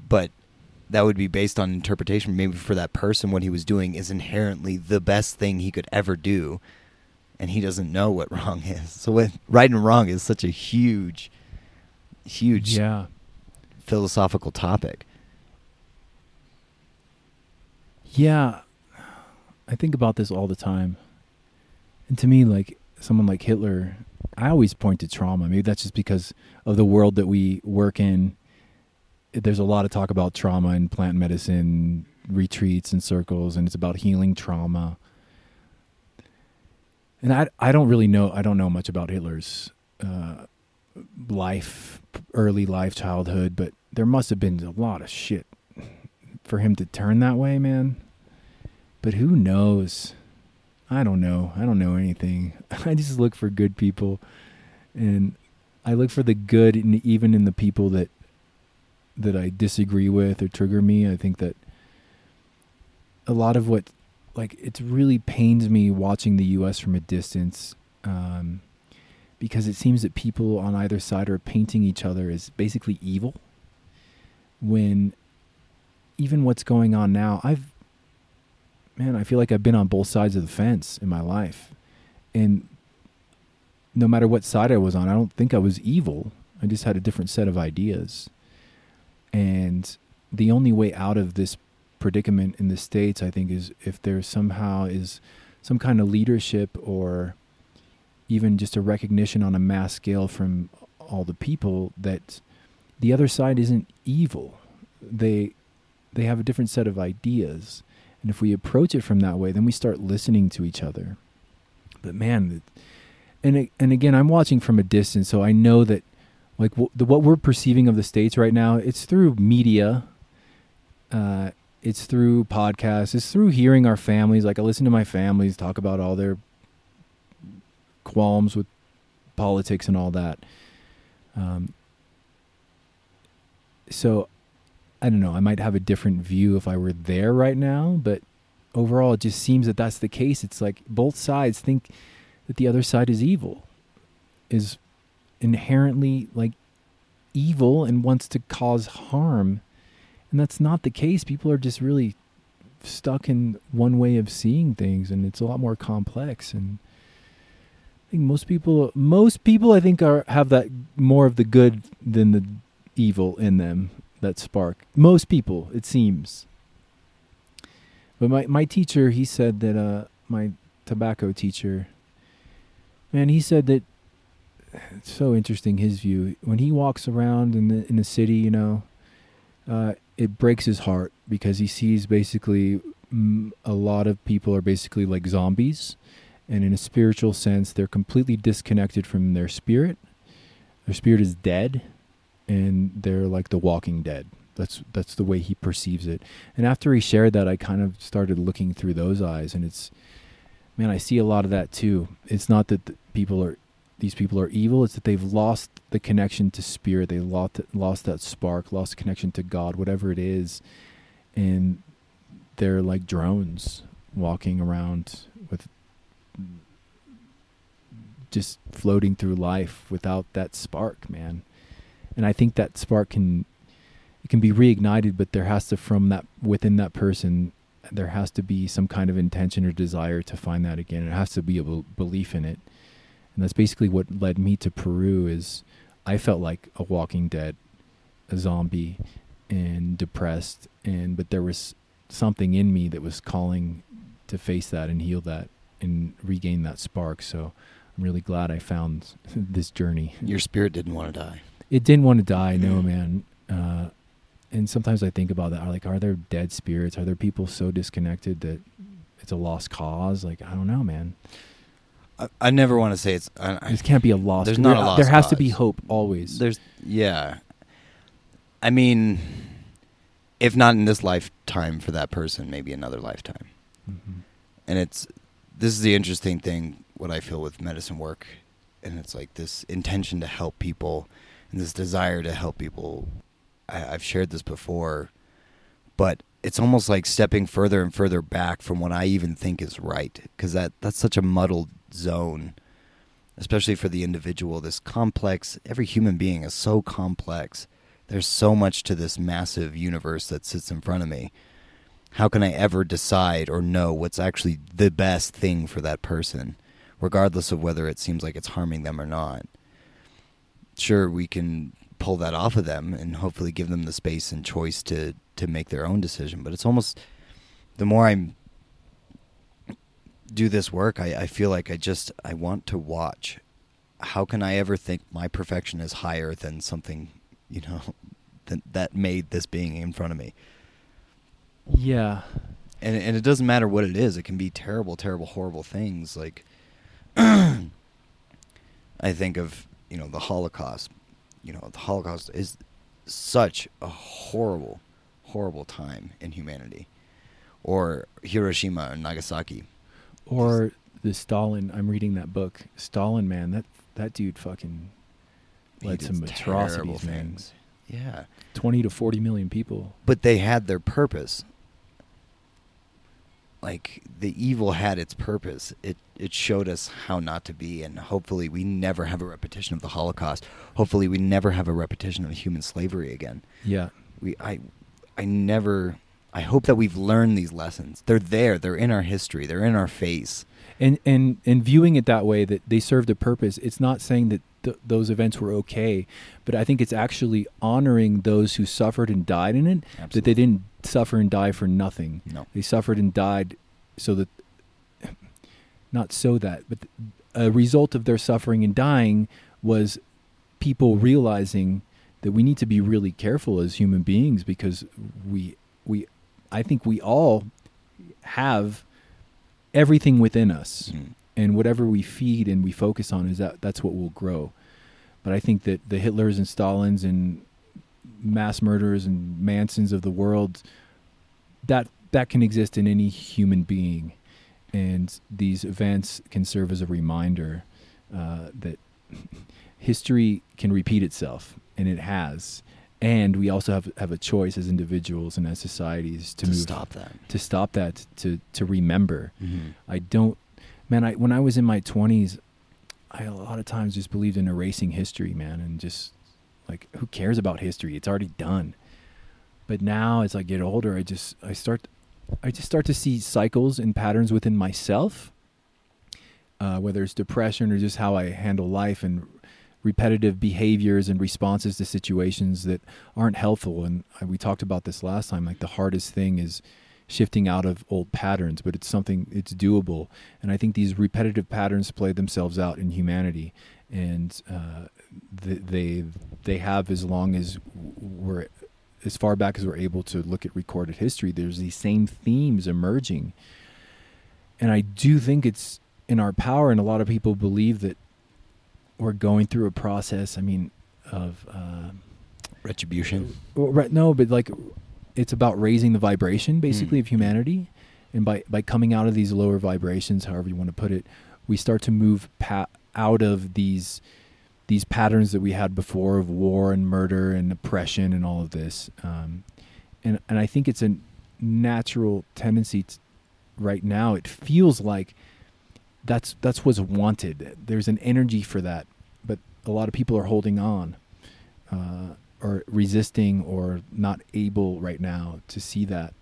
But that would be based on interpretation. Maybe for that person, what he was doing is inherently the best thing he could ever do, and he doesn't know what wrong is. So what, right and wrong is such a huge, huge yeah. philosophical topic. Yeah, I think about this all the time. And to me, like, someone like Hitler, I always point to trauma. Maybe that's just because of the world that we work in. There's a lot of talk about trauma in plant medicine retreats and circles, and it's about healing trauma. And I, I don't really know, I don't know much about Hitler's uh, life, early life, childhood, but there must have been a lot of shit for him to turn that way, man. But who knows? I don't know. I don't know anything. I just look for good people, and I look for the good in, even in the people that that I disagree with or trigger me. I think that a lot of what, like, it really pains me watching the U S from a distance, um, because it seems that people on either side are painting each other as basically evil, when even what's going on now, I've, man, I feel like I've been on both sides of the fence in my life. And no matter what side I was on, I don't think I was evil. I just had a different set of ideas. And the only way out of this predicament in the States, I think, is if there somehow is some kind of leadership, or even just a recognition on a mass scale from all the people that the other side isn't evil. They they have a different set of ideas. And if we approach it from that way, then we start listening to each other. But man, and and again, I'm watching from a distance, so I know that, like, w- the, what we're perceiving of the States right now, it's through media, uh, it's through podcasts, it's through hearing our families. Like, I listen to my families talk about all their qualms with politics and all that. Um, so, I don't know, I might have a different view if I were there right now, but overall it just seems that that's the case. It's like both sides think that the other side is evil, is inherently, like, evil and wants to cause harm. And that's not the case. People are just really stuck in one way of seeing things, and it's a lot more complex. And I think most people, most people I think are, have that more of the good than the evil in them, that spark. Most people, it seems. But my, my teacher, he said that, uh, my tobacco teacher, man, he said that, it's so interesting, his view. When he walks around in the, in the city, you know, uh, it breaks his heart, because he sees basically mm, a lot of people are basically like zombies. And in a spiritual sense, they're completely disconnected from their spirit. Their spirit is dead, and they're like the walking dead. That's that's the way he perceives it. And after he shared that, I kind of started looking through those eyes, and it's, man, I see a lot of that too. It's not that the people are, these people are evil, it's that they've lost the connection to spirit. They lost, lost that spark, lost the connection to God, whatever it is. And they're like drones walking around with, just floating through life without that spark, man. And I think that spark can, it can be reignited, but there has to, from that, within that person, there has to be some kind of intention or desire to find that again. It has to be a b- belief in it. And that's basically what led me to Peru. Is I felt like a walking dead, a zombie, and depressed. And, but there was something in me that was calling to face that and heal that and regain that spark. So I'm really glad I found this journey. Your spirit didn't want to die. It didn't want to die, no, man. Uh, and sometimes I think about that. Are, like, are there dead spirits? Are there people so disconnected that it's a lost cause? Like, I don't know, man. I, I never want to say it's... I, I, this can't be a lost... There's not a lost There has cause. To be hope, always. There's, yeah. I mean, if not in this lifetime for that person, maybe another lifetime. Mm-hmm. And it's... This is the interesting thing, what I feel with medicine work. And it's like this intention to help people... And this desire to help people, I, I've shared this before, but it's almost like stepping further and further back from what I even think is right, because that, that's such a muddled zone, especially for the individual. This complex, every human being is so complex. There's so much to this massive universe that sits in front of me. How can I ever decide or know what's actually the best thing for that person, regardless of whether it seems like it's harming them or not? Sure, we can pull that off of them and hopefully give them the space and choice to, to make their own decision. But it's almost, the more I do this work, I, I feel like I just, I want to watch. How can I ever think my perfection is higher than something, you know, that, that made this being in front of me? Yeah. And, and it doesn't matter what it is. It can be terrible, terrible, horrible things. Like, I think of you know, the Holocaust. You know, the Holocaust is such a horrible, horrible time in humanity. Or Hiroshima and Nagasaki. Or the Stalin. I'm reading that book. Stalin, man, that that dude fucking led some atrocities, man. Yeah. twenty to forty million people. But they had their purpose. Like, the evil had its purpose. It it showed us how not to be, and hopefully we never have a repetition of the Holocaust. Hopefully we never have a repetition of human slavery again. Yeah. We I I never I hope that we've learned these lessons. They're there, they're in our history, they're in our face. And and and viewing it that way, that they served a purpose, it's not saying that th- those events were okay, but I think it's actually honoring those who suffered and died in it. Absolutely. That they didn't suffer and die for nothing. No. They suffered and died so that, not so that, but a result of their suffering and dying was people realizing that we need to be really careful as human beings, because we, we, I think we all have everything within us, mm-hmm. and whatever we feed and we focus on is that that's what will grow. But I think that the Hitlers and Stalins and mass murderers and Mansons of the world, that that can exist in any human being, and these events can serve as a reminder uh, that history can repeat itself, and it has. And we also have, have a choice as individuals and as societies to, to move, stop that, to stop that, to to remember. Mm-hmm. I don't, man. I when I was in my twenties, I a lot of times just believed in erasing history, man, and just. Like, who cares about history? It's already done. But now, as I get older, I just I start, I just start to see cycles and patterns within myself. Uh, whether it's depression or just how I handle life and repetitive behaviors and responses to situations that aren't helpful. And I, we talked about this last time. Like, the hardest thing is shifting out of old patterns, but it's something it's doable. And I think these repetitive patterns play themselves out in humanity, and uh, th- they they have, as long as we're as far back as we're able to look at recorded history, there's these same themes emerging. And I do think it's in our power, and a lot of people believe that we're going through a process. I mean, of uh, retribution. Well, right, no, but like. It's about raising the vibration, basically, mm. of humanity. And by, by coming out of these lower vibrations, however you want to put it, we start to move pa- out of these these patterns that we had before of war and murder and oppression and all of this. Um, and, and I think it's a natural tendency to, right now. It feels like that's, that's what's wanted. There's an energy for that. But a lot of people are holding on. Uh, or resisting or not able right now to see that.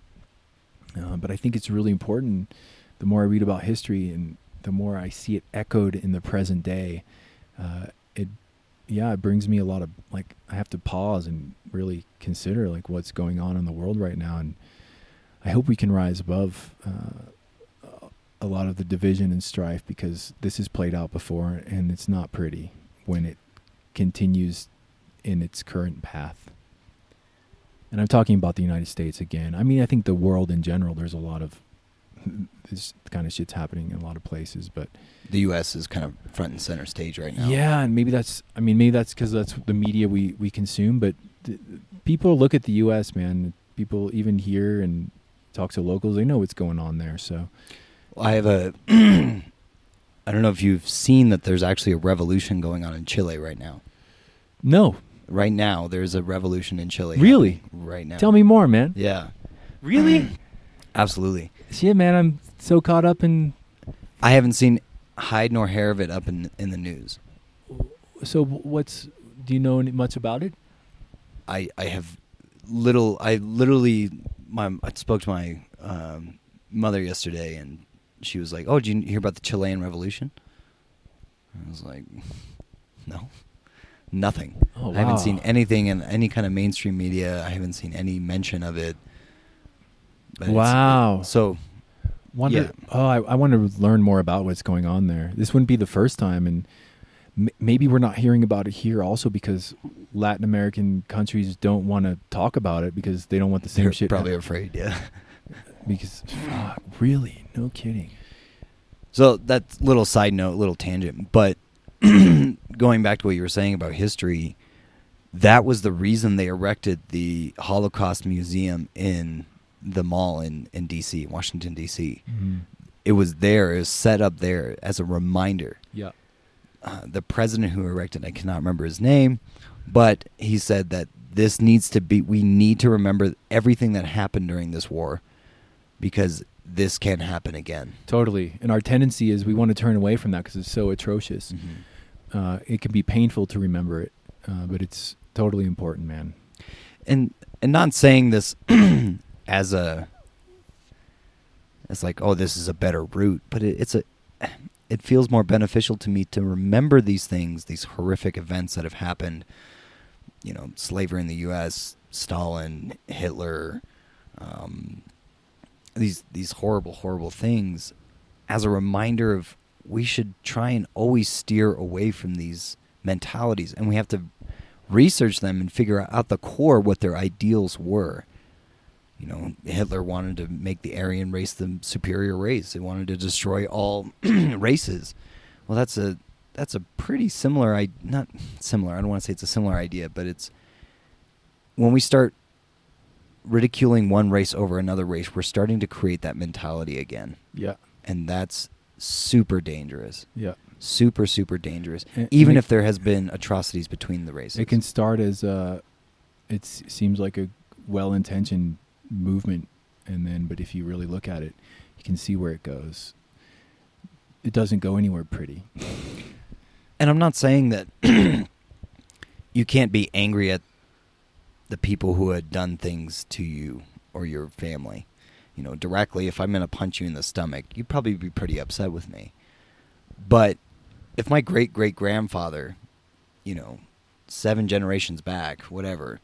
Uh, but I think it's really important. The more I read about history and the more I see it echoed in the present day, uh, it, yeah, it brings me a lot of, like, I have to pause and really consider, like, what's going on in the world right now. And I hope we can rise above uh, a lot of the division and strife, because this has played out before, and it's not pretty when it continues in its current path. And I'm talking about the United States again. I mean, I think the world in general, there's a lot of this kind of shit's happening in a lot of places, but the U S is kind of front and center stage right now. Yeah, and maybe that's, I mean, maybe that's because that's the media we, we consume, but th- people look at the U S, man. People even here and talk to locals, they know what's going on there, so. Well, I have a, I don't know if you've seen that there's actually a revolution going on in Chile right now. No. Right now, there's a revolution in Chile. Really? Right now. Tell me more, man. Yeah. Really? Absolutely. Shit, man, I'm so caught up in... I haven't seen hide nor hair of it up in in the news. So what's... Do you know any, much about it? I, I have little... I literally... My I spoke to my um, mother yesterday, and she was like, oh, did you hear about the Chilean revolution? I was like, no. Nothing. Oh, wow. I haven't seen anything in any kind of mainstream media. I haven't seen any mention of it. But wow. It's, so, wonder, yeah. Oh, I, I want to learn more about what's going on there. This wouldn't be the first time, and m- maybe we're not hearing about it here also because Latin American countries don't want to talk about it because they don't want the same They're shit. Probably happen. Afraid, yeah. Because, fuck, really? No kidding. So that's little side note, little tangent, but going back to what you were saying about history, that was the reason they erected the Holocaust Museum in the mall in, in D C, Washington, D C. Mm-hmm. It was there. It was set up there as a reminder. Yeah. Uh, the president who erected, I cannot remember his name, but he said that this needs to be, we need to remember everything that happened during this war because this can happen again. Totally. And our tendency is we want to turn away from that because it's so atrocious. Mm-hmm. Uh, it can be painful to remember it, uh, but it's totally important, man. And and not saying this as a, as like, oh, this is a better route, but it, it's a, it feels more beneficial to me to remember these things, these horrific events that have happened, you know, slavery in the U S, Stalin, Hitler, um, these these horrible, horrible things, as a reminder of we should try and always steer away from these mentalities. And we have to research them and figure out the core what their ideals were. You know, Hitler wanted to make the Aryan race the superior race. They wanted to destroy all races. Well, that's a that's a pretty similar, I not similar, I don't want to say it's a similar idea, but it's when we start ridiculing one race over another race, we're starting to create that mentality again. Yeah. And that's super dangerous. Yeah. Super, super dangerous. And, even and if it, there has been atrocities between the races. It can start as a, it seems like a well-intentioned movement, and then but if you really look at it, you can see where it goes. It doesn't go anywhere pretty. And I'm not saying that you can't be angry at the people who had done things to you or your family, you know, directly. If I'm going to punch you in the stomach, you'd probably be pretty upset with me. But if my great great grandfather, you know, seven generations back, whatever,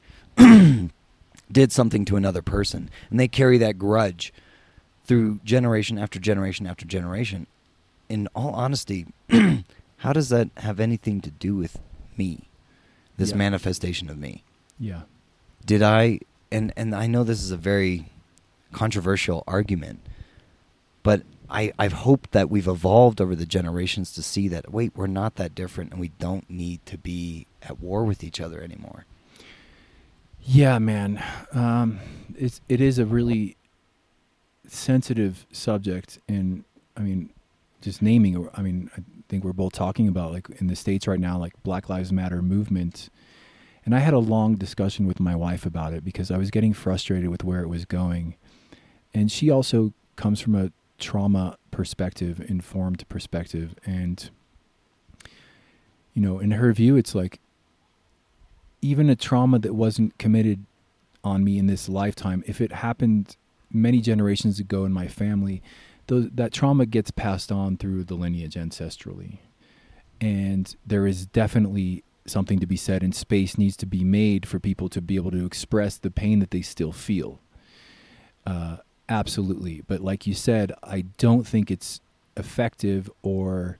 did something to another person, and they carry that grudge through generation after generation after generation. In all honesty, how does that have anything to do with me? This yeah. manifestation of me. Yeah. Did I, and, and I know this is a very controversial argument, but I, I've hoped that we've evolved over the generations to see that, wait, we're not that different and we don't need to be at war with each other anymore. Yeah, man. Um, it's, it is a really sensitive subject. And I mean, just naming, I mean, I think we're both talking about like in the States right now, like Black Lives Matter movement. And I had a long discussion with my wife about it because I was getting frustrated with where it was going. And she also comes from a trauma perspective, informed perspective. And, you know, in her view, it's like, even a trauma that wasn't committed on me in this lifetime, if it happened many generations ago in my family, those, that trauma gets passed on through the lineage ancestrally. And there is definitely something to be said, and space needs to be made for people to be able to express the pain that they still feel. Uh, absolutely. But like you said, I don't think it's effective or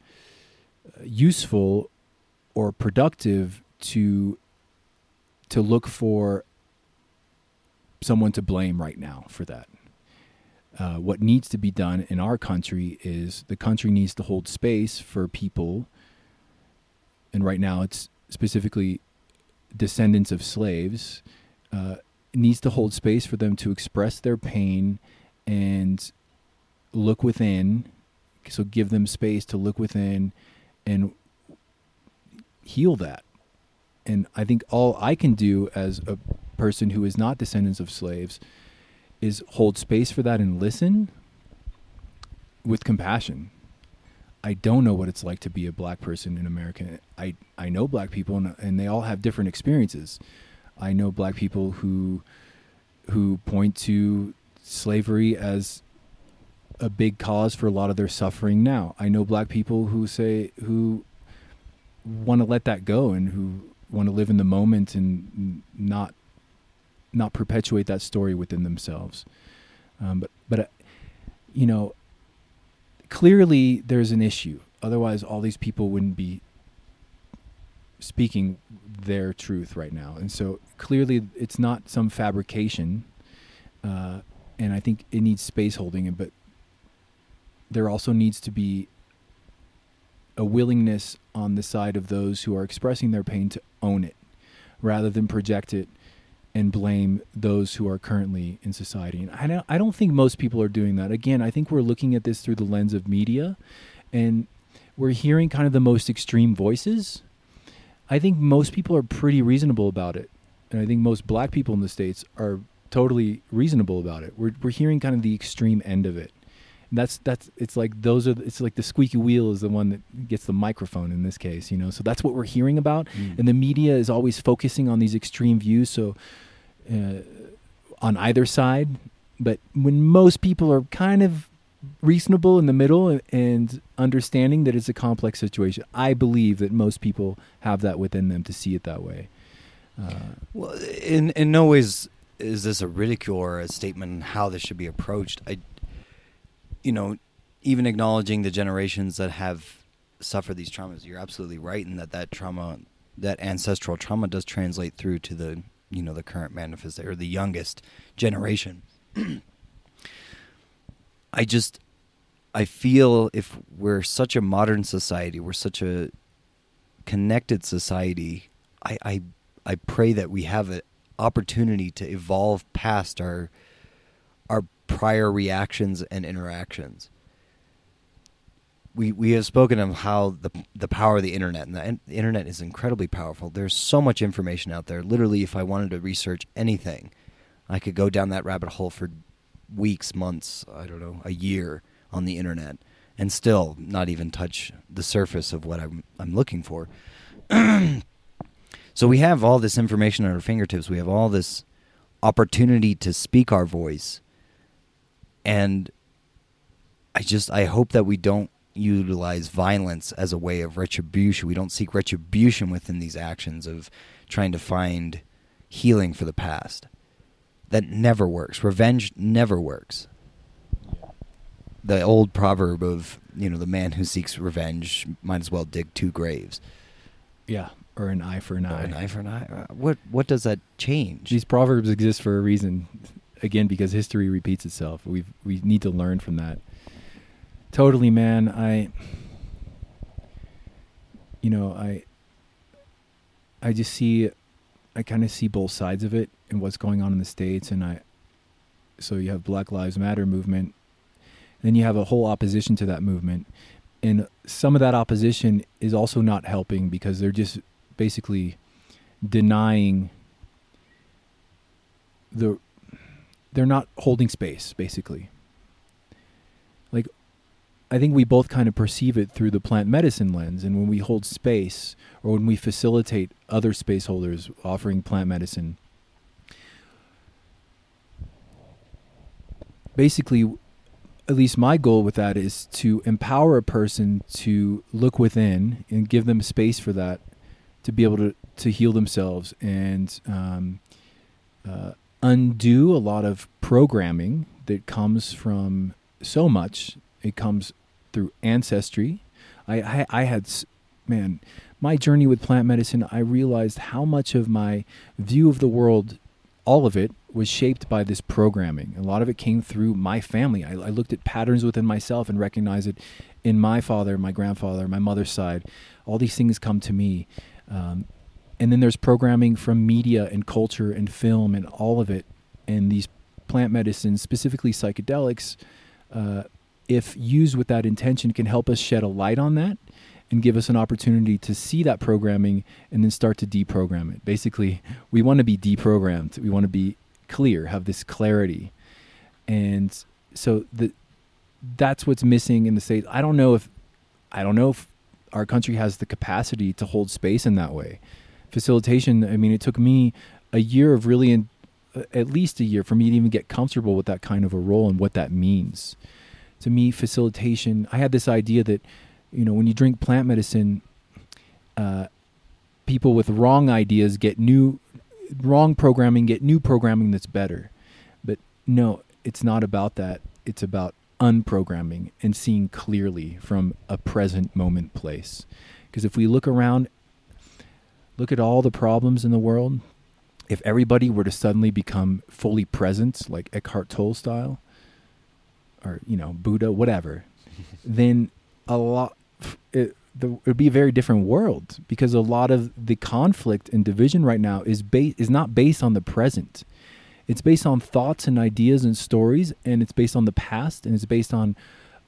useful or productive to... to look for someone to blame right now for that. Uh, what needs to be done in our country is the country needs to hold space for people, and right now it's specifically descendants of slaves, uh, needs to hold space for them to express their pain and look within, so give them space to look within and heal that. And I think all I can do as a person who is not descendants of slaves is hold space for that and listen with compassion. I don't know what it's like to be a black person in America. I, I know black people, and, and they all have different experiences. I know black people who who point to slavery as a big cause for a lot of their suffering now. I know black people who say who want to let that go and who want to live in the moment and not not perpetuate that story within themselves. Um, but, but uh, you know, clearly there's an issue. Otherwise, all these people wouldn't be speaking their truth right now. And so clearly it's not some fabrication. Uh, and I think it needs space holding. But there also needs to be a willingness on the side of those who are expressing their pain to own it rather than project it and blame those who are currently in society. And I don't, I don't think most people are doing that. Again, I think we're looking at this through the lens of media, and we're hearing kind of the most extreme voices. I think most people are pretty reasonable about it. And I think most black people in the States are totally reasonable about it. We're we're hearing kind of the extreme end of it. And that's that's it's like those are it's like the squeaky wheel is the one that gets the microphone in this case, you know. So that's what we're hearing about, mm. and the media is always focusing on these extreme views. So uh, on either side, but when most people are kind of reasonable in the middle and, and understanding that it's a complex situation, I believe that most people have that within them to see it that way. Uh, well, in in no ways is this a ridicule or a statement on how this should be approached. I, you know, even acknowledging the generations that have suffered these traumas, you're absolutely right in that that trauma, that ancestral trauma, does translate through to the, you know, the current manifestation or the youngest generation. I just, I feel if we're such a modern society, we're such a connected society, I, I I pray that we have an opportunity to evolve past our our prior reactions and interactions. We we have spoken of how the the power of the internet, and the, the internet is incredibly powerful. There's so much information out there. Literally, if I wanted to research anything, I could go down that rabbit hole for weeks, months, I don't know, a year on the internet, and still not even touch the surface of what I'm I'm looking for. So we have all this information at our fingertips. We have all this opportunity to speak our voice. And I just, I hope that we don't utilize violence as a way of retribution. We don't seek retribution within these actions of trying to find healing for the past. That never works. Revenge never works. The old proverb of, you know, the man who seeks revenge might as well dig two graves. Yeah. Or an eye for an eye. Or an eye for an eye. What what does that change? These proverbs exist for a reason. Again, because history repeats itself. We we need to learn from that. Totally, man. I. You know, I. I just see, I kind of see both sides of it and what's going on in the States, and I. So you have Black Lives Matter movement, then you have a whole opposition to that movement, and some of that opposition is also not helping because they're just basically denying the, they're not holding space, basically. Like, I think we both kind of perceive it through the plant medicine lens. And when we hold space, or when we facilitate other space holders offering plant medicine, basically, at least my goal with that is to empower a person to look within and give them space for that, to be able to, to heal themselves and um, uh, undo a lot of programming that comes from so much. It comes through ancestry. I, I, I had, man, my journey with plant medicine, I realized how much of my view of the world, all of it, was shaped by this programming. A lot of it came through my family. I, I looked at patterns within myself and recognized it in my father, my grandfather, my mother's side. All these things come to me. Um, and then there's programming from media and culture and film and all of it. And these plant medicines, specifically psychedelics, uh, if used with that intention, can help us shed a light on that and give us an opportunity to see that programming and then start to deprogram it. Basically, we want to be deprogrammed. We want to be clear, have this clarity. And so the, that's what's missing in the States. I don't know if, I don't know if our country has the capacity to hold space in that way. Facilitation, I mean, it took me a year of really, in, uh, at least a year for me to even get comfortable with that kind of a role and what that means. To me, facilitation, I had this idea that, you know, when you drink plant medicine, uh, people with wrong ideas get new, wrong programming, get new programming that's better. But no, it's not about that. It's about unprogramming and seeing clearly from a present moment place. Because if we look around, look at all the problems in the world, if everybody were to suddenly become fully present, like Eckhart Tolle style, or, you know, Buddha, whatever, then a lot, it, the, it would be a very different world, because a lot of the conflict and division right now is ba- is not based on the present. It's based on thoughts and ideas and stories, and it's based on the past, and it's based on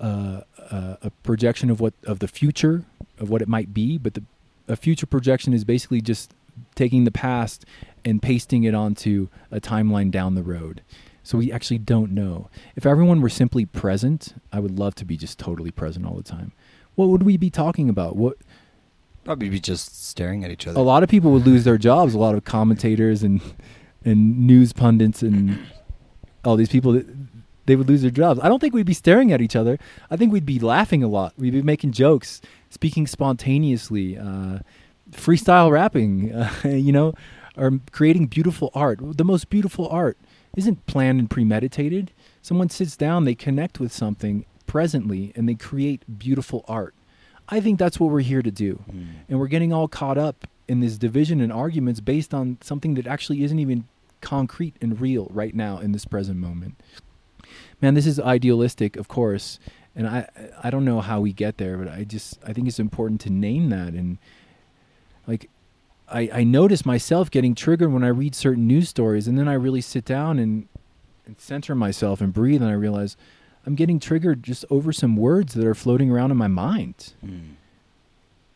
uh, uh, a projection of what of the future, of what it might be. But the a future projection is basically just taking the past and pasting it onto a timeline down the road. So we actually don't know. If everyone were simply present, I would love to be just totally present all the time. What would we be talking about? What? Probably be just staring at each other. A lot of people would lose their jobs. A lot of commentators and and news pundits and all these people, that they would lose their jobs. I don't think we'd be staring at each other. I think we'd be laughing a lot. We'd be making jokes, speaking spontaneously, uh, freestyle rapping, uh, you know, or creating beautiful art. The most beautiful art isn't planned and premeditated. Someone sits down, they connect with something presently, and they create beautiful art. I think that's what we're here to do. Mm. And we're getting all caught up in this division and arguments based on something that actually isn't even concrete and real right now in this present moment. Man, this is idealistic, of course, and I I don't know how we get there, but I just I think it's important to name that. And like I, I notice myself getting triggered when I read certain news stories, and then I really sit down and, and center myself and breathe, and I realize I'm getting triggered just over some words that are floating around in my mind. Mm.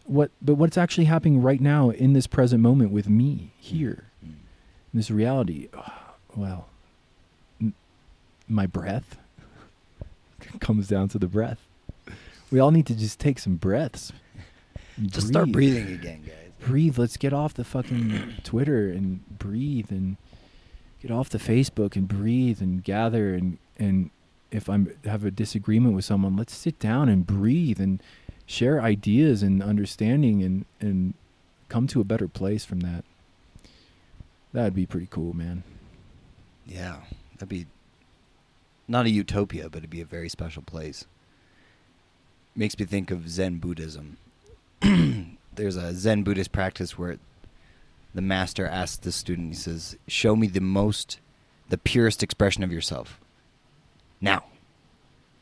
What, but what's actually happening right now in this present moment with me here, mm. in this reality? Oh, wow. N- my breath comes down to the breath. We all need to just take some breaths. Just breathe. Start breathing again, guys. Breathe. Let's get off the fucking Twitter and breathe, and get off the Facebook and breathe, and gather, and and if I'm have a disagreement with someone, let's sit down and breathe and share ideas and understanding, and and come to a better place from that. That'd be pretty cool, man. Yeah, that'd be not a utopia, but it'd be a very special place. Makes me think of Zen Buddhism. There's a Zen Buddhist practice where the master asks the student, he says, show me the most, the purest expression of yourself. Now.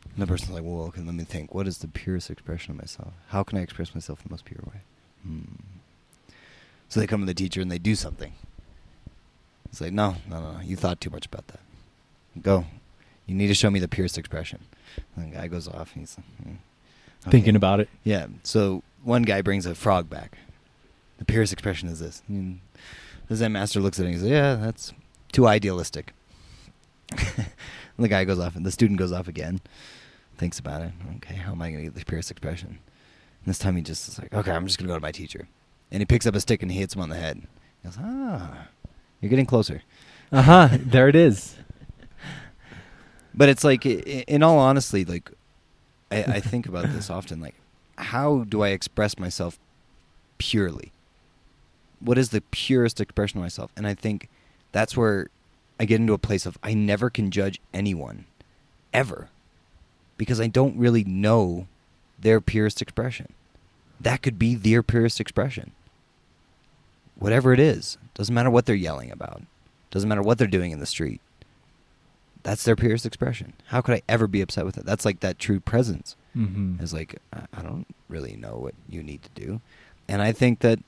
And the person's like, well, okay, let me think. What is the purest expression of myself? How can I express myself in the most pure way? Hmm. So they come to the teacher and they do something. It's like, no, no, no, no. You thought too much about that. Go. You need to show me the purest expression. And the guy goes off and he's like, hmm. okay. Thinking about it. Yeah. So one guy brings a frog back. The purest expression is this. And the Zen master looks at it and says, yeah, that's too idealistic. And the guy goes off, and the student goes off again, thinks about it. Okay, how am I going to get the purest expression? And this time he just is like, okay, I'm just going to go to my teacher. And he picks up a stick and he hits him on the head. He goes, ah, you're getting closer. Uh-huh, there it is. But it's like, in all honesty, like, I, I think about this often, like, how do I express myself purely? What is the purest expression of myself? And I think that's where I get into a place of I never can judge anyone, ever, because I don't really know their purest expression. That could be their purest expression. Whatever it is, doesn't matter what they're yelling about. Doesn't matter what they're doing in the street. That's their purest expression. How could I ever be upset with it? That's like that true presence. Mm-hmm. It's like, I don't really know what you need to do. And I think that,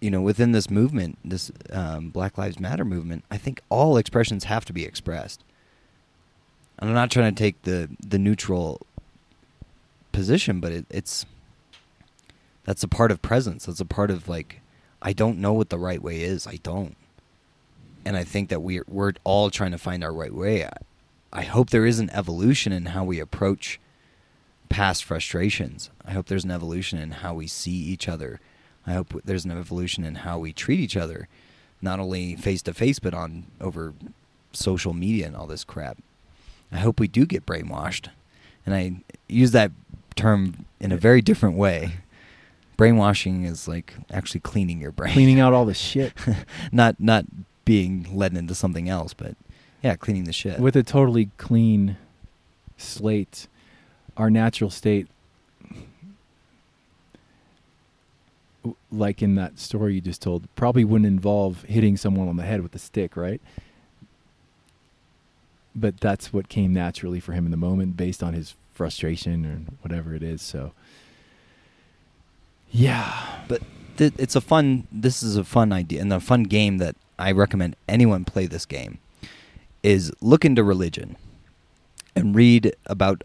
you know, within this movement, this um, Black Lives Matter movement, I think all expressions have to be expressed. And I'm not trying to take the, the neutral position, but it, it's, that's a part of presence. That's a part of, like, I don't know what the right way is. I don't. And I think that we're, we're all trying to find our right way. I, I hope there is an evolution in how we approach past frustrations. I hope there's an evolution in how we see each other. I hope there's an evolution in how we treat each other, not only face to face, but on over social media and all this crap. I hope we do get brainwashed. And I use that term in a very different way. Brainwashing is like actually cleaning your brain. Cleaning out all the shit. not not being led into something else, but yeah, cleaning the shit. With a totally clean slate, our natural state, like in that story you just told, probably wouldn't involve hitting someone on the head with a stick, right? But that's what came naturally for him in the moment based on his frustration or whatever it is. So Yeah. But th- it's a fun, this is a fun idea and a fun game that I recommend anyone play this game, is look into religion and read about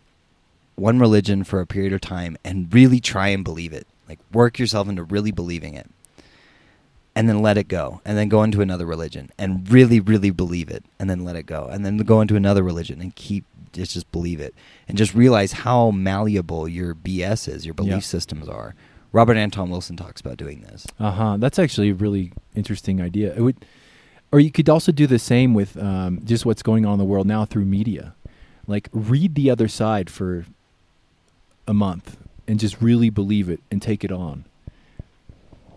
one religion for a period of time and really try and believe it. Like work yourself into really believing it. And then let it go. And then go into another religion and really, really believe it. And then let it go. And then go into another religion and keep just, just believe it. And just realize how malleable your B S is, your belief yeah. systems are. Robert Anton Wilson talks about doing this. Uh huh. That's actually a really interesting idea. It would, or you could also do the same with um, just what's going on in the world now through media. Like read the other side for a month and just really believe it and take it on.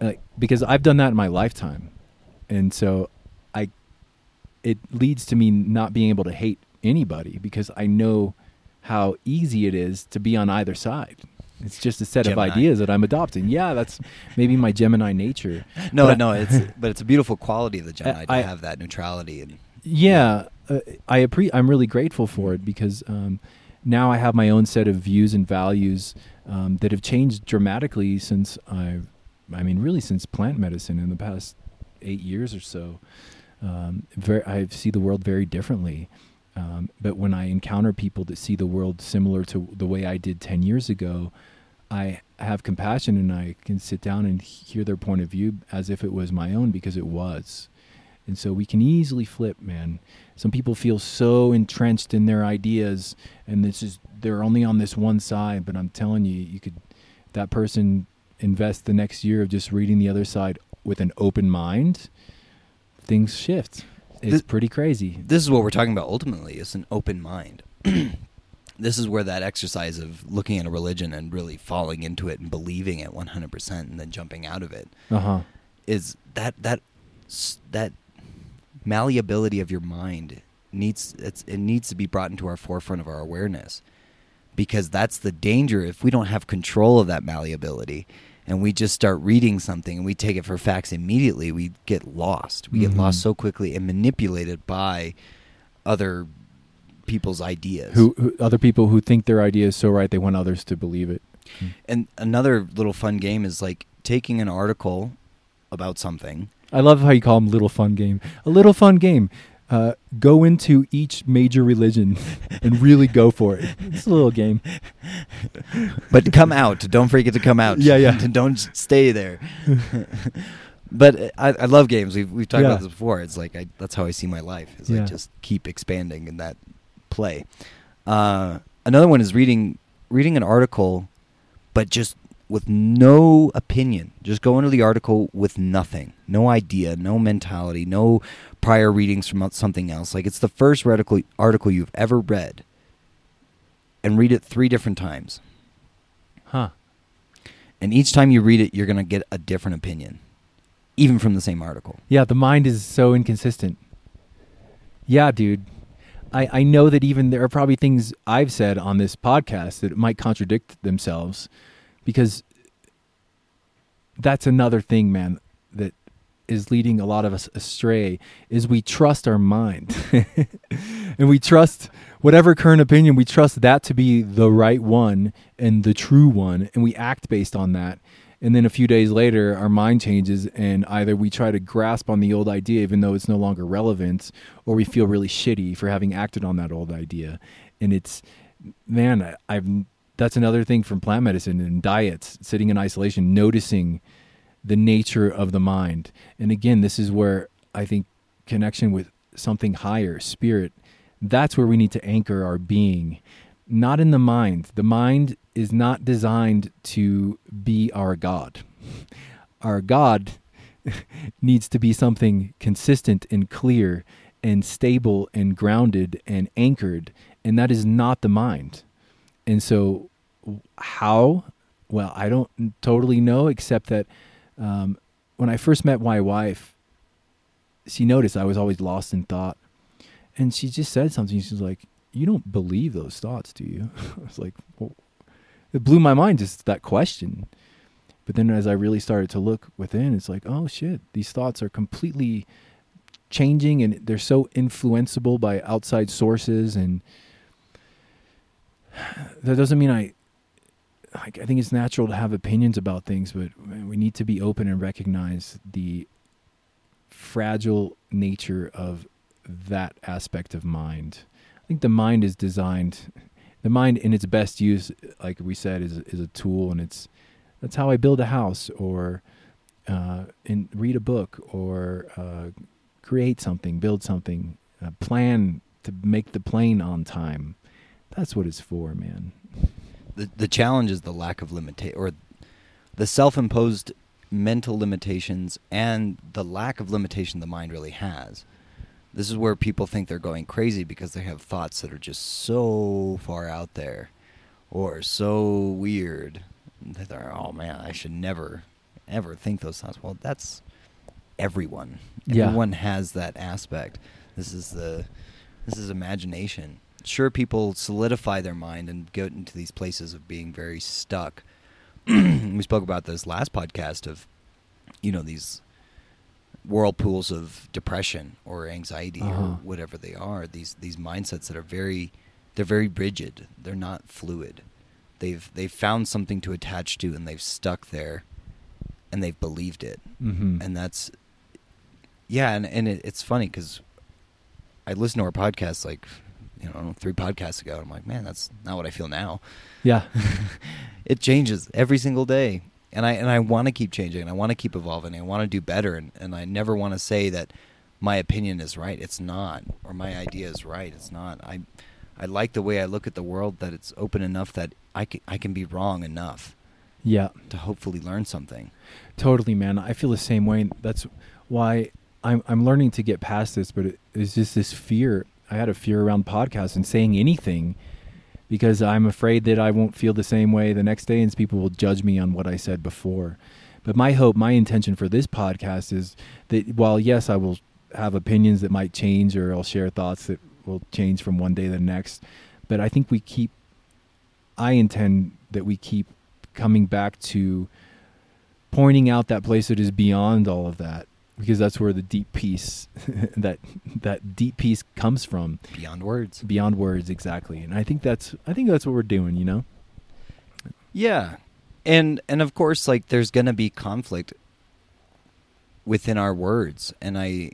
Like, because I've done that in my lifetime, and so I, it leads to me not being able to hate anybody because I know how easy it is to be on either side. It's just a set Gemini. Of ideas that I'm adopting. Yeah, that's maybe my Gemini nature. No, but no, I, it's but it's a beautiful quality of the Gemini I, to have that neutrality. And yeah, yeah. Uh, I appre- I'm really grateful for it because um, now I have my own set of views and values um, that have changed dramatically since I. I mean, really, since plant medicine in the past eight years or so, um, very, I see the world very differently. Um, but when I encounter people that see the world similar to the way I did ten years ago, I have compassion and I can sit down and hear their point of view as if it was my own, because it was. And so we can easily flip, man. Some people feel so entrenched in their ideas, and this is they're only on this one side. But I'm telling you, you could that person. Invest the next year of just reading the other side with an open mind, things shift. It's this, pretty crazy. This is what we're talking about ultimately. It's an open mind. This is where that exercise of looking at a religion and really falling into it and believing it one hundred percent and then jumping out of it uh-huh. is that that that malleability of your mind needs it's, it needs to be brought into our forefront of our awareness. Because that's the danger if we don't have control of that malleability and we just start reading something and we take it for facts immediately, we get lost. We mm-hmm. get lost so quickly and manipulated by other people's ideas. Who, who other people who think their idea is so right, they want others to believe it. And another little fun game is like taking an article about something. I love how you call them little fun game. A little fun game. Uh, go into each major religion and really go for it. It's a little game. But come out. Don't forget to come out. Yeah, yeah. Don't stay there. But I, I love games. We've, we've talked yeah. about this before. It's like I, that's how I see my life. Is yeah. I just keep expanding in that play. Uh, another one is reading reading an article, but just with no opinion. Just go into the article with nothing. No idea, no mentality, no prior readings from something else. Like it's the first radical article you've ever read, and read it three different times. Huh. And each time you read it, you're going to get a different opinion, even from the same article. Yeah, the mind is so inconsistent. Yeah, dude. I, I know that even there are probably things I've said on this podcast that might contradict themselves, because that's another thing, man, that is leading a lot of us astray, is we trust our mind. And we trust whatever current opinion, we trust that to be the right one and the true one, and we act based on that. And then a few days later, our mind changes, and either we try to grasp on the old idea even though it's no longer relevant, or we feel really shitty for having acted on that old idea. And it's, man, I, I've... That's another thing from plant medicine and diets, sitting in isolation, noticing the nature of the mind. And again, this is where I think connection with something higher, spirit, that's where we need to anchor our being, not in the mind. The mind is not designed to be our God. Our God needs to be something consistent and clear and stable and grounded and anchored, and that is not the mind. And so how? Well, I don't totally know, except that um, when I first met my wife, she noticed I was always lost in thought. And she just said something. She's like, "You don't believe those thoughts, do you?" I was like, well, it blew my mind, just that question. But then as I really started to look within, it's like, oh, shit, these thoughts are completely changing, and they're so influenceable by outside sources. And that doesn't mean I, I think it's natural to have opinions about things, but We need to be open and recognize the fragile nature of that aspect of mind. I think the mind is designed, the mind in its best use, like we said, is is a tool, and it's that's how I build a house, or uh, in, read a book, or uh, create something, build something, uh, plan to make the plane on time. That's what it's for, man. The the challenge is the lack of limita- or the self-imposed mental limitations and the lack of limitation the mind really has. This is where people think they're going crazy because they have thoughts that are just so far out there or so weird that they're, oh man, I should never, ever think those thoughts. Well, that's everyone. Everyone yeah. has that aspect. This is the, this is imagination. Sure, people solidify their mind and go into these places of being very stuck. We spoke about this last podcast of, you know, these whirlpools of depression or anxiety uh-huh. or whatever they are. These these mindsets that are very, they're very rigid. They're not fluid. They've they've found something to attach to, and they've stuck there, and they've believed it. Mm-hmm. And that's, yeah, and and it, it's funny because I listen to our podcast like, you know, three podcasts ago, and I'm like, man, that's not what I feel now. Yeah. It changes every single day. And I and I want to keep changing, and I want to keep evolving, and I want to do better, and, and I never want to say that my opinion is right. It's not. Or my idea is right. It's not. I I like the way I look at the world, that it's open enough that I can, I can be wrong enough. Yeah. To hopefully learn something. Totally, man. I feel the same way. That's why I'm I'm learning to get past this, but it, it's just this fear. I had a fear around podcasts and saying anything because I'm afraid that I won't feel the same way the next day and people will judge me on what I said before. But my hope, my intention for this podcast is that while, yes, I will have opinions that might change, or I'll share thoughts that will change from one day to the next, but I think we keep, I intend that we keep coming back to pointing out that place that is beyond all of that. Because that's where the deep peace, that that deep peace comes from. Beyond words. Beyond words, exactly. And I think that's I think that's what we're doing, you know? Yeah. And and of course, like, there's gonna be conflict within our words. And I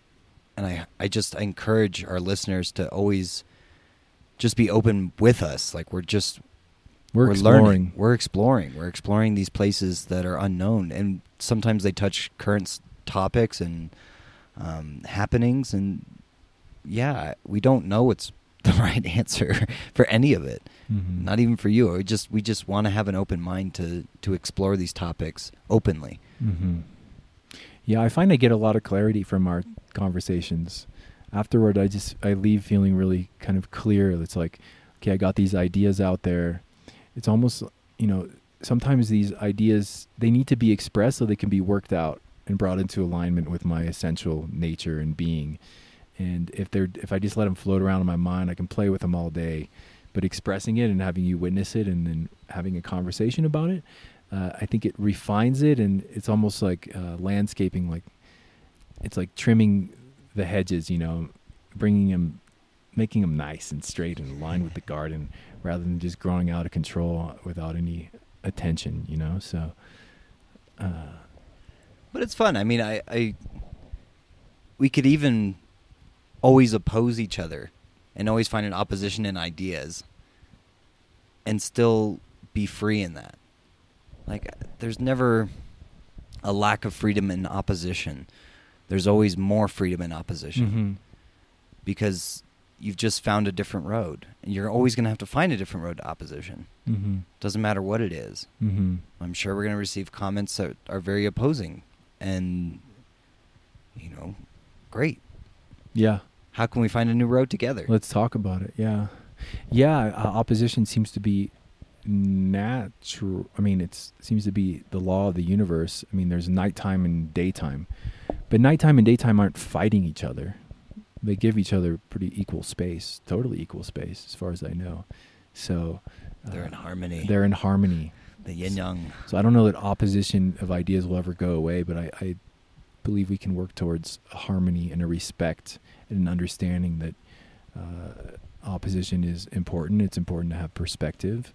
and I I just encourage our listeners to always just be open with us. Like, we're just We're, we're exploring. Learning. We're exploring. We're exploring these places that are unknown, and sometimes they touch current topics and um, happenings, and yeah, we don't know what's the right answer for any of it. Mm-hmm. Not even for you. We just we just want to have an open mind to to explore these topics openly. Mm-hmm. Yeah, I find I get a lot of clarity from our conversations. Afterward, I just I leave feeling really kind of clear. It's like, okay, I got these ideas out there. It's almost, you know, sometimes these ideas, they need to be expressed so they can be worked out and brought into alignment with my essential nature and being. And if they're, if I just let them float around in my mind, I can play with them all day. But expressing it and having you witness it and then having a conversation about it, uh, I think it refines it, and it's almost like uh, landscaping. Like, it's like trimming the hedges, you know, bringing them, making them nice and straight and aligned with the garden, rather than just growing out of control without any attention, you know. So. Uh, But it's fun. I mean, I, I, we could even always oppose each other and always find an opposition in ideas and still be free in that. Like, there's never a lack of freedom in opposition. There's always more freedom in opposition, mm-hmm. because you've just found a different road, and you're always going to have to find a different road to opposition. Mm-hmm. Doesn't matter what it is. Mm-hmm. I'm sure we're going to receive comments that are very opposing. And, you know, great. Yeah. How can we find a new road together? Let's talk about it. Yeah. Yeah. Uh, opposition seems to be natural. I mean, it's, it seems to be the law of the universe. I mean, there's nighttime and daytime, but nighttime and daytime aren't fighting each other. They give each other pretty equal space, totally equal space, as far as I know. So uh, they're in harmony. They're in harmony. The yin yang. So I don't know that opposition of ideas will ever go away, but I, I believe we can work towards a harmony and a respect and an understanding that uh, opposition is important. It's important to have perspective,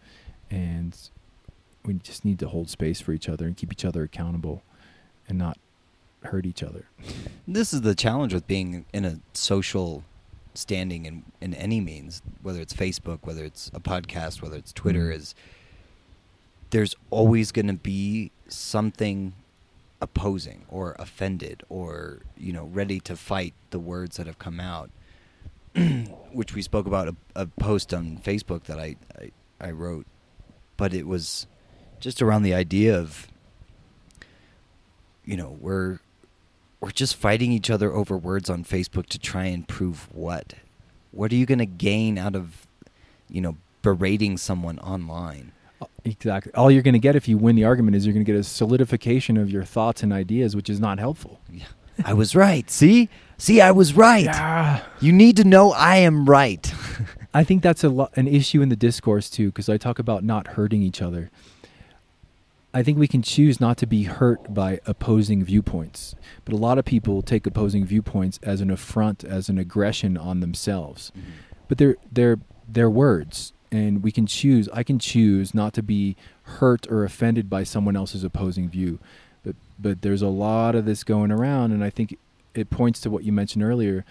and we just need to hold space for each other and keep each other accountable and not hurt each other. This is the challenge with being in a social standing in, in any means, whether it's Facebook, whether it's a podcast, whether it's Twitter, mm-hmm. is there's always going to be something opposing or offended or, you know, ready to fight the words that have come out, which we spoke about a, a post on Facebook that I, I, I wrote, but it was just around the idea of, you know, we're, we're just fighting each other over words on Facebook to try and prove what, what are you going to gain out of, you know, berating someone online? Exactly. All you're going to get if you win the argument is you're going to get a solidification of your thoughts and ideas, which is not helpful. Yeah. I was right. See? See, I was right. Yeah. You need to know I am right. I think that's a lo- an issue in the discourse, too, because I talk about not hurting each other. I think we can choose not to be hurt by opposing viewpoints. But a lot of people take opposing viewpoints as an affront, as an aggression on themselves. Mm-hmm. But they're, they're, they're words. And we can choose, I can choose not to be hurt or offended by someone else's opposing view. But but there's a lot of this going around, and I think it points to what you mentioned earlier.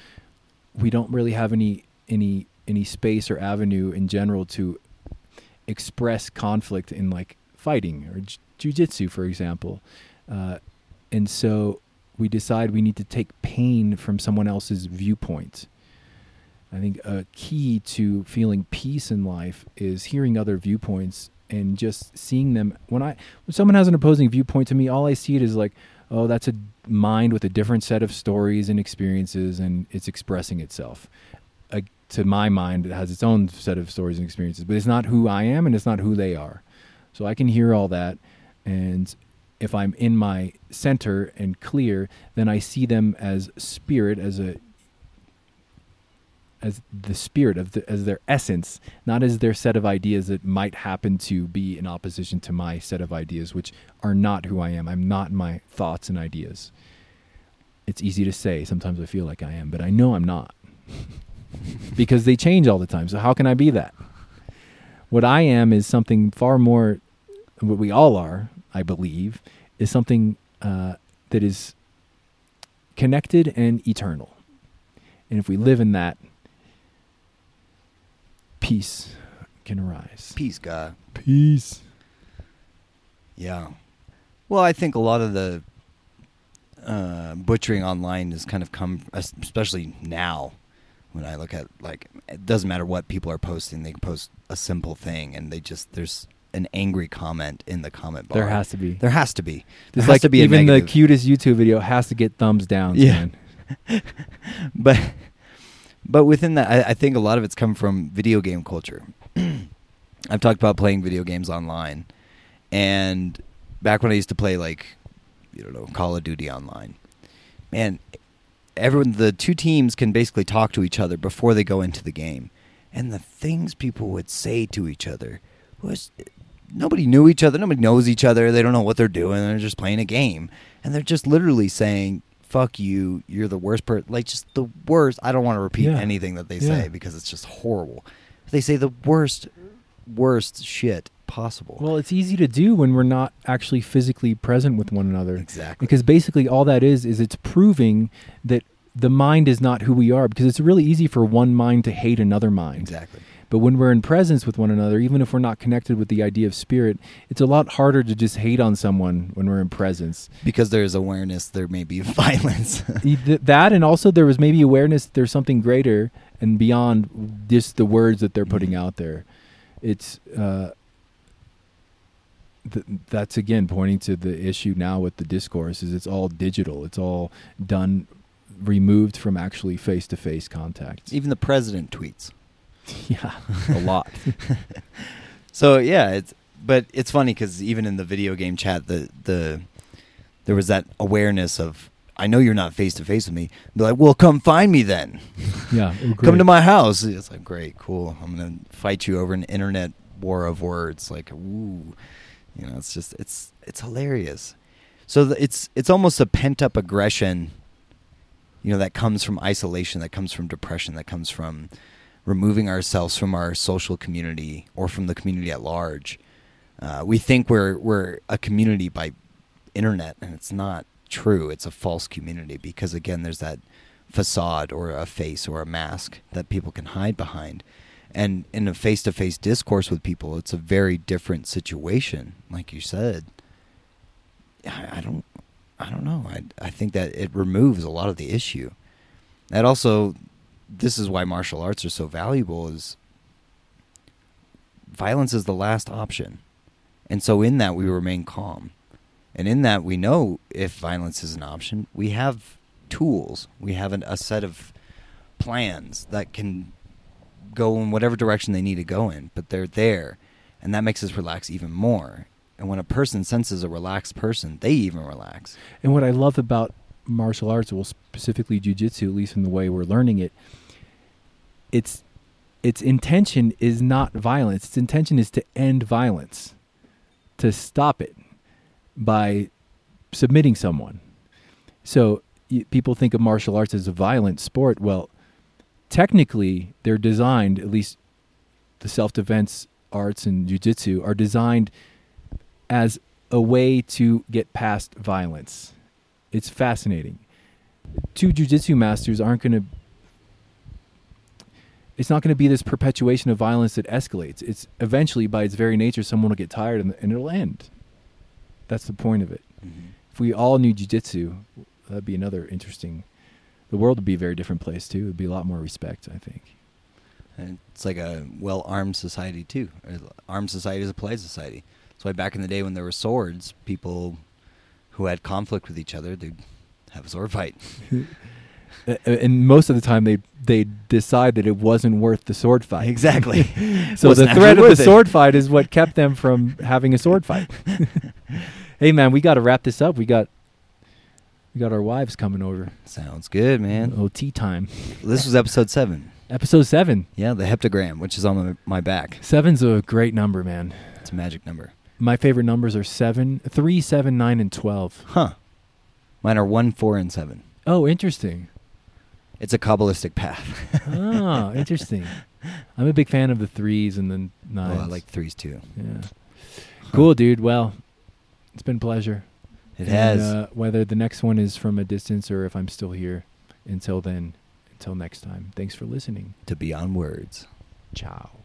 We don't really have any any any space or avenue in general to express conflict in, like, fighting or j- jiu-jitsu, for example. Uh, and so we decide we need to take pain from someone else's viewpoint. I think a key to feeling peace in life is hearing other viewpoints and just seeing them. When I when someone has an opposing viewpoint to me, all I see it is like, oh, that's a mind with a different set of stories and experiences, and it's expressing itself. Uh, to my mind, it has its own set of stories and experiences, but it's not who I am and it's not who they are. So I can hear all that, and if I'm in my center and clear, then I see them as spirit, as a as the spirit of the, as their essence, not as their set of ideas that might happen to be in opposition to my set of ideas, which are not who I am. I'm not my thoughts and ideas. It's easy to say. Sometimes I feel like I am, but I know I'm not because they change all the time. So how can I be that? What I am is something far more, what we all are, I believe, is something uh, that is connected and eternal. And if we live in that, peace can arise. Peace, God. Peace. Yeah. Well, I think a lot of the uh, butchering online has kind of come, especially now, when I look at, like, it doesn't matter what people are posting. They post a simple thing, and they just, there's an angry comment in the comment bar. There has to be. There has to be. There's there like to be even the cutest YouTube video has to get thumbs down. Yeah. Man. but but within that, I, I think a lot of it's come from video game culture. I've talked about playing video games online, and back when I used to play, like, you don't know, Call of Duty online, man, everyone, the two teams can basically talk to each other before they go into the game, and the things people would say to each other was, nobody knew each other, nobody knows each other, they don't know what they're doing, they're just playing a game, and they're just literally saying, fuck you, you're the worst person, like, just the worst. I don't want to repeat yeah. anything that they say yeah. because it's just horrible. They say the worst, worst shit possible. Well, it's easy to do when we're not actually physically present with one another. Exactly. Because basically all that is, is it's proving that the mind is not who we are, because it's really easy for one mind to hate another mind. Exactly. But when we're in presence with one another, even if we're not connected with the idea of spirit, it's a lot harder to just hate on someone when we're in presence. Because there's awareness, there may be violence. That, and also there was maybe awareness that there's something greater and beyond just the words that they're putting out there. It's uh, th- that's, again, pointing to the issue now with the discourse, is it's all digital. It's all done, removed from actually face-to-face contact. Even the president tweets. Yeah, a lot. So yeah, it's but it's funny because even in the video game chat, the the there was that awareness of, I know you're not face to face with me. They're like, well, come find me then. Yeah, come to my house. It's like, great, cool. I'm gonna fight you over an internet war of words. Like, ooh, you know, it's just it's it's hilarious. So the, it's it's almost a pent up aggression, you know, that comes from isolation, that comes from depression, that comes from removing ourselves from our social community or from the community at large, Uh, we think we're we're a community by internet, and it's not true. It's a false community because, again, there's that facade or a face or a mask that people can hide behind. And in a face-to-face discourse with people, it's a very different situation, like you said. I, I don't I don't know. I, I think that it removes a lot of the issue. That also, this is why martial arts are so valuable, is violence is the last option. And so in that, we remain calm. And in that, we know if violence is an option, we have tools. We have an, a set of plans that can go in whatever direction they need to go in, but they're there. And that makes us relax even more. And when a person senses a relaxed person, they even relax. And what I love about martial arts, well, specifically jiu-jitsu, at least in the way we're learning it, its its intention is not violence. Its intention is to end violence, to stop it by submitting someone. So y- people think of martial arts as a violent sport. Well, technically, they're designed, at least the self-defense arts and jiu-jitsu are designed as a way to get past violence. It's fascinating. Two jiu-jitsu masters aren't going to... It's not going to be this perpetuation of violence that escalates. It's eventually, by its very nature, someone will get tired and, and it'll end. That's the point of it. Mm-hmm. If we all knew jiu-jitsu, that'd be another interesting... The world would be a very different place, too. It would be a lot more respect, I think. And it's like a well-armed society, too. Armed society is a polite society. That's why back in the day when there were swords, people who had conflict with each other, they'd have a sword fight. And most of the time, they they decide that it wasn't worth the sword fight. Exactly. So the threat of the it. sword fight is what kept them from having a sword fight. Hey, man, we got to wrap this up. We got... We got our wives coming over. Sounds good, man. O T time. This was episode seven. Episode seven. Yeah, the heptagram, which is on my, my back. Seven's a great number, man. It's a magic number. My favorite numbers are seven, three, seven, nine, and twelve. Huh. Mine are one, four, and seven. Oh, interesting. It's a Kabbalistic path. Oh, interesting. I'm a big fan of the threes and the nines. Oh, I like threes too. Yeah. Huh. Cool, dude. Well, it's been a pleasure. It and, has. Uh, whether the next one is from a distance or if I'm still here. Until then, until next time, thanks for listening. To Beyond Words. Ciao.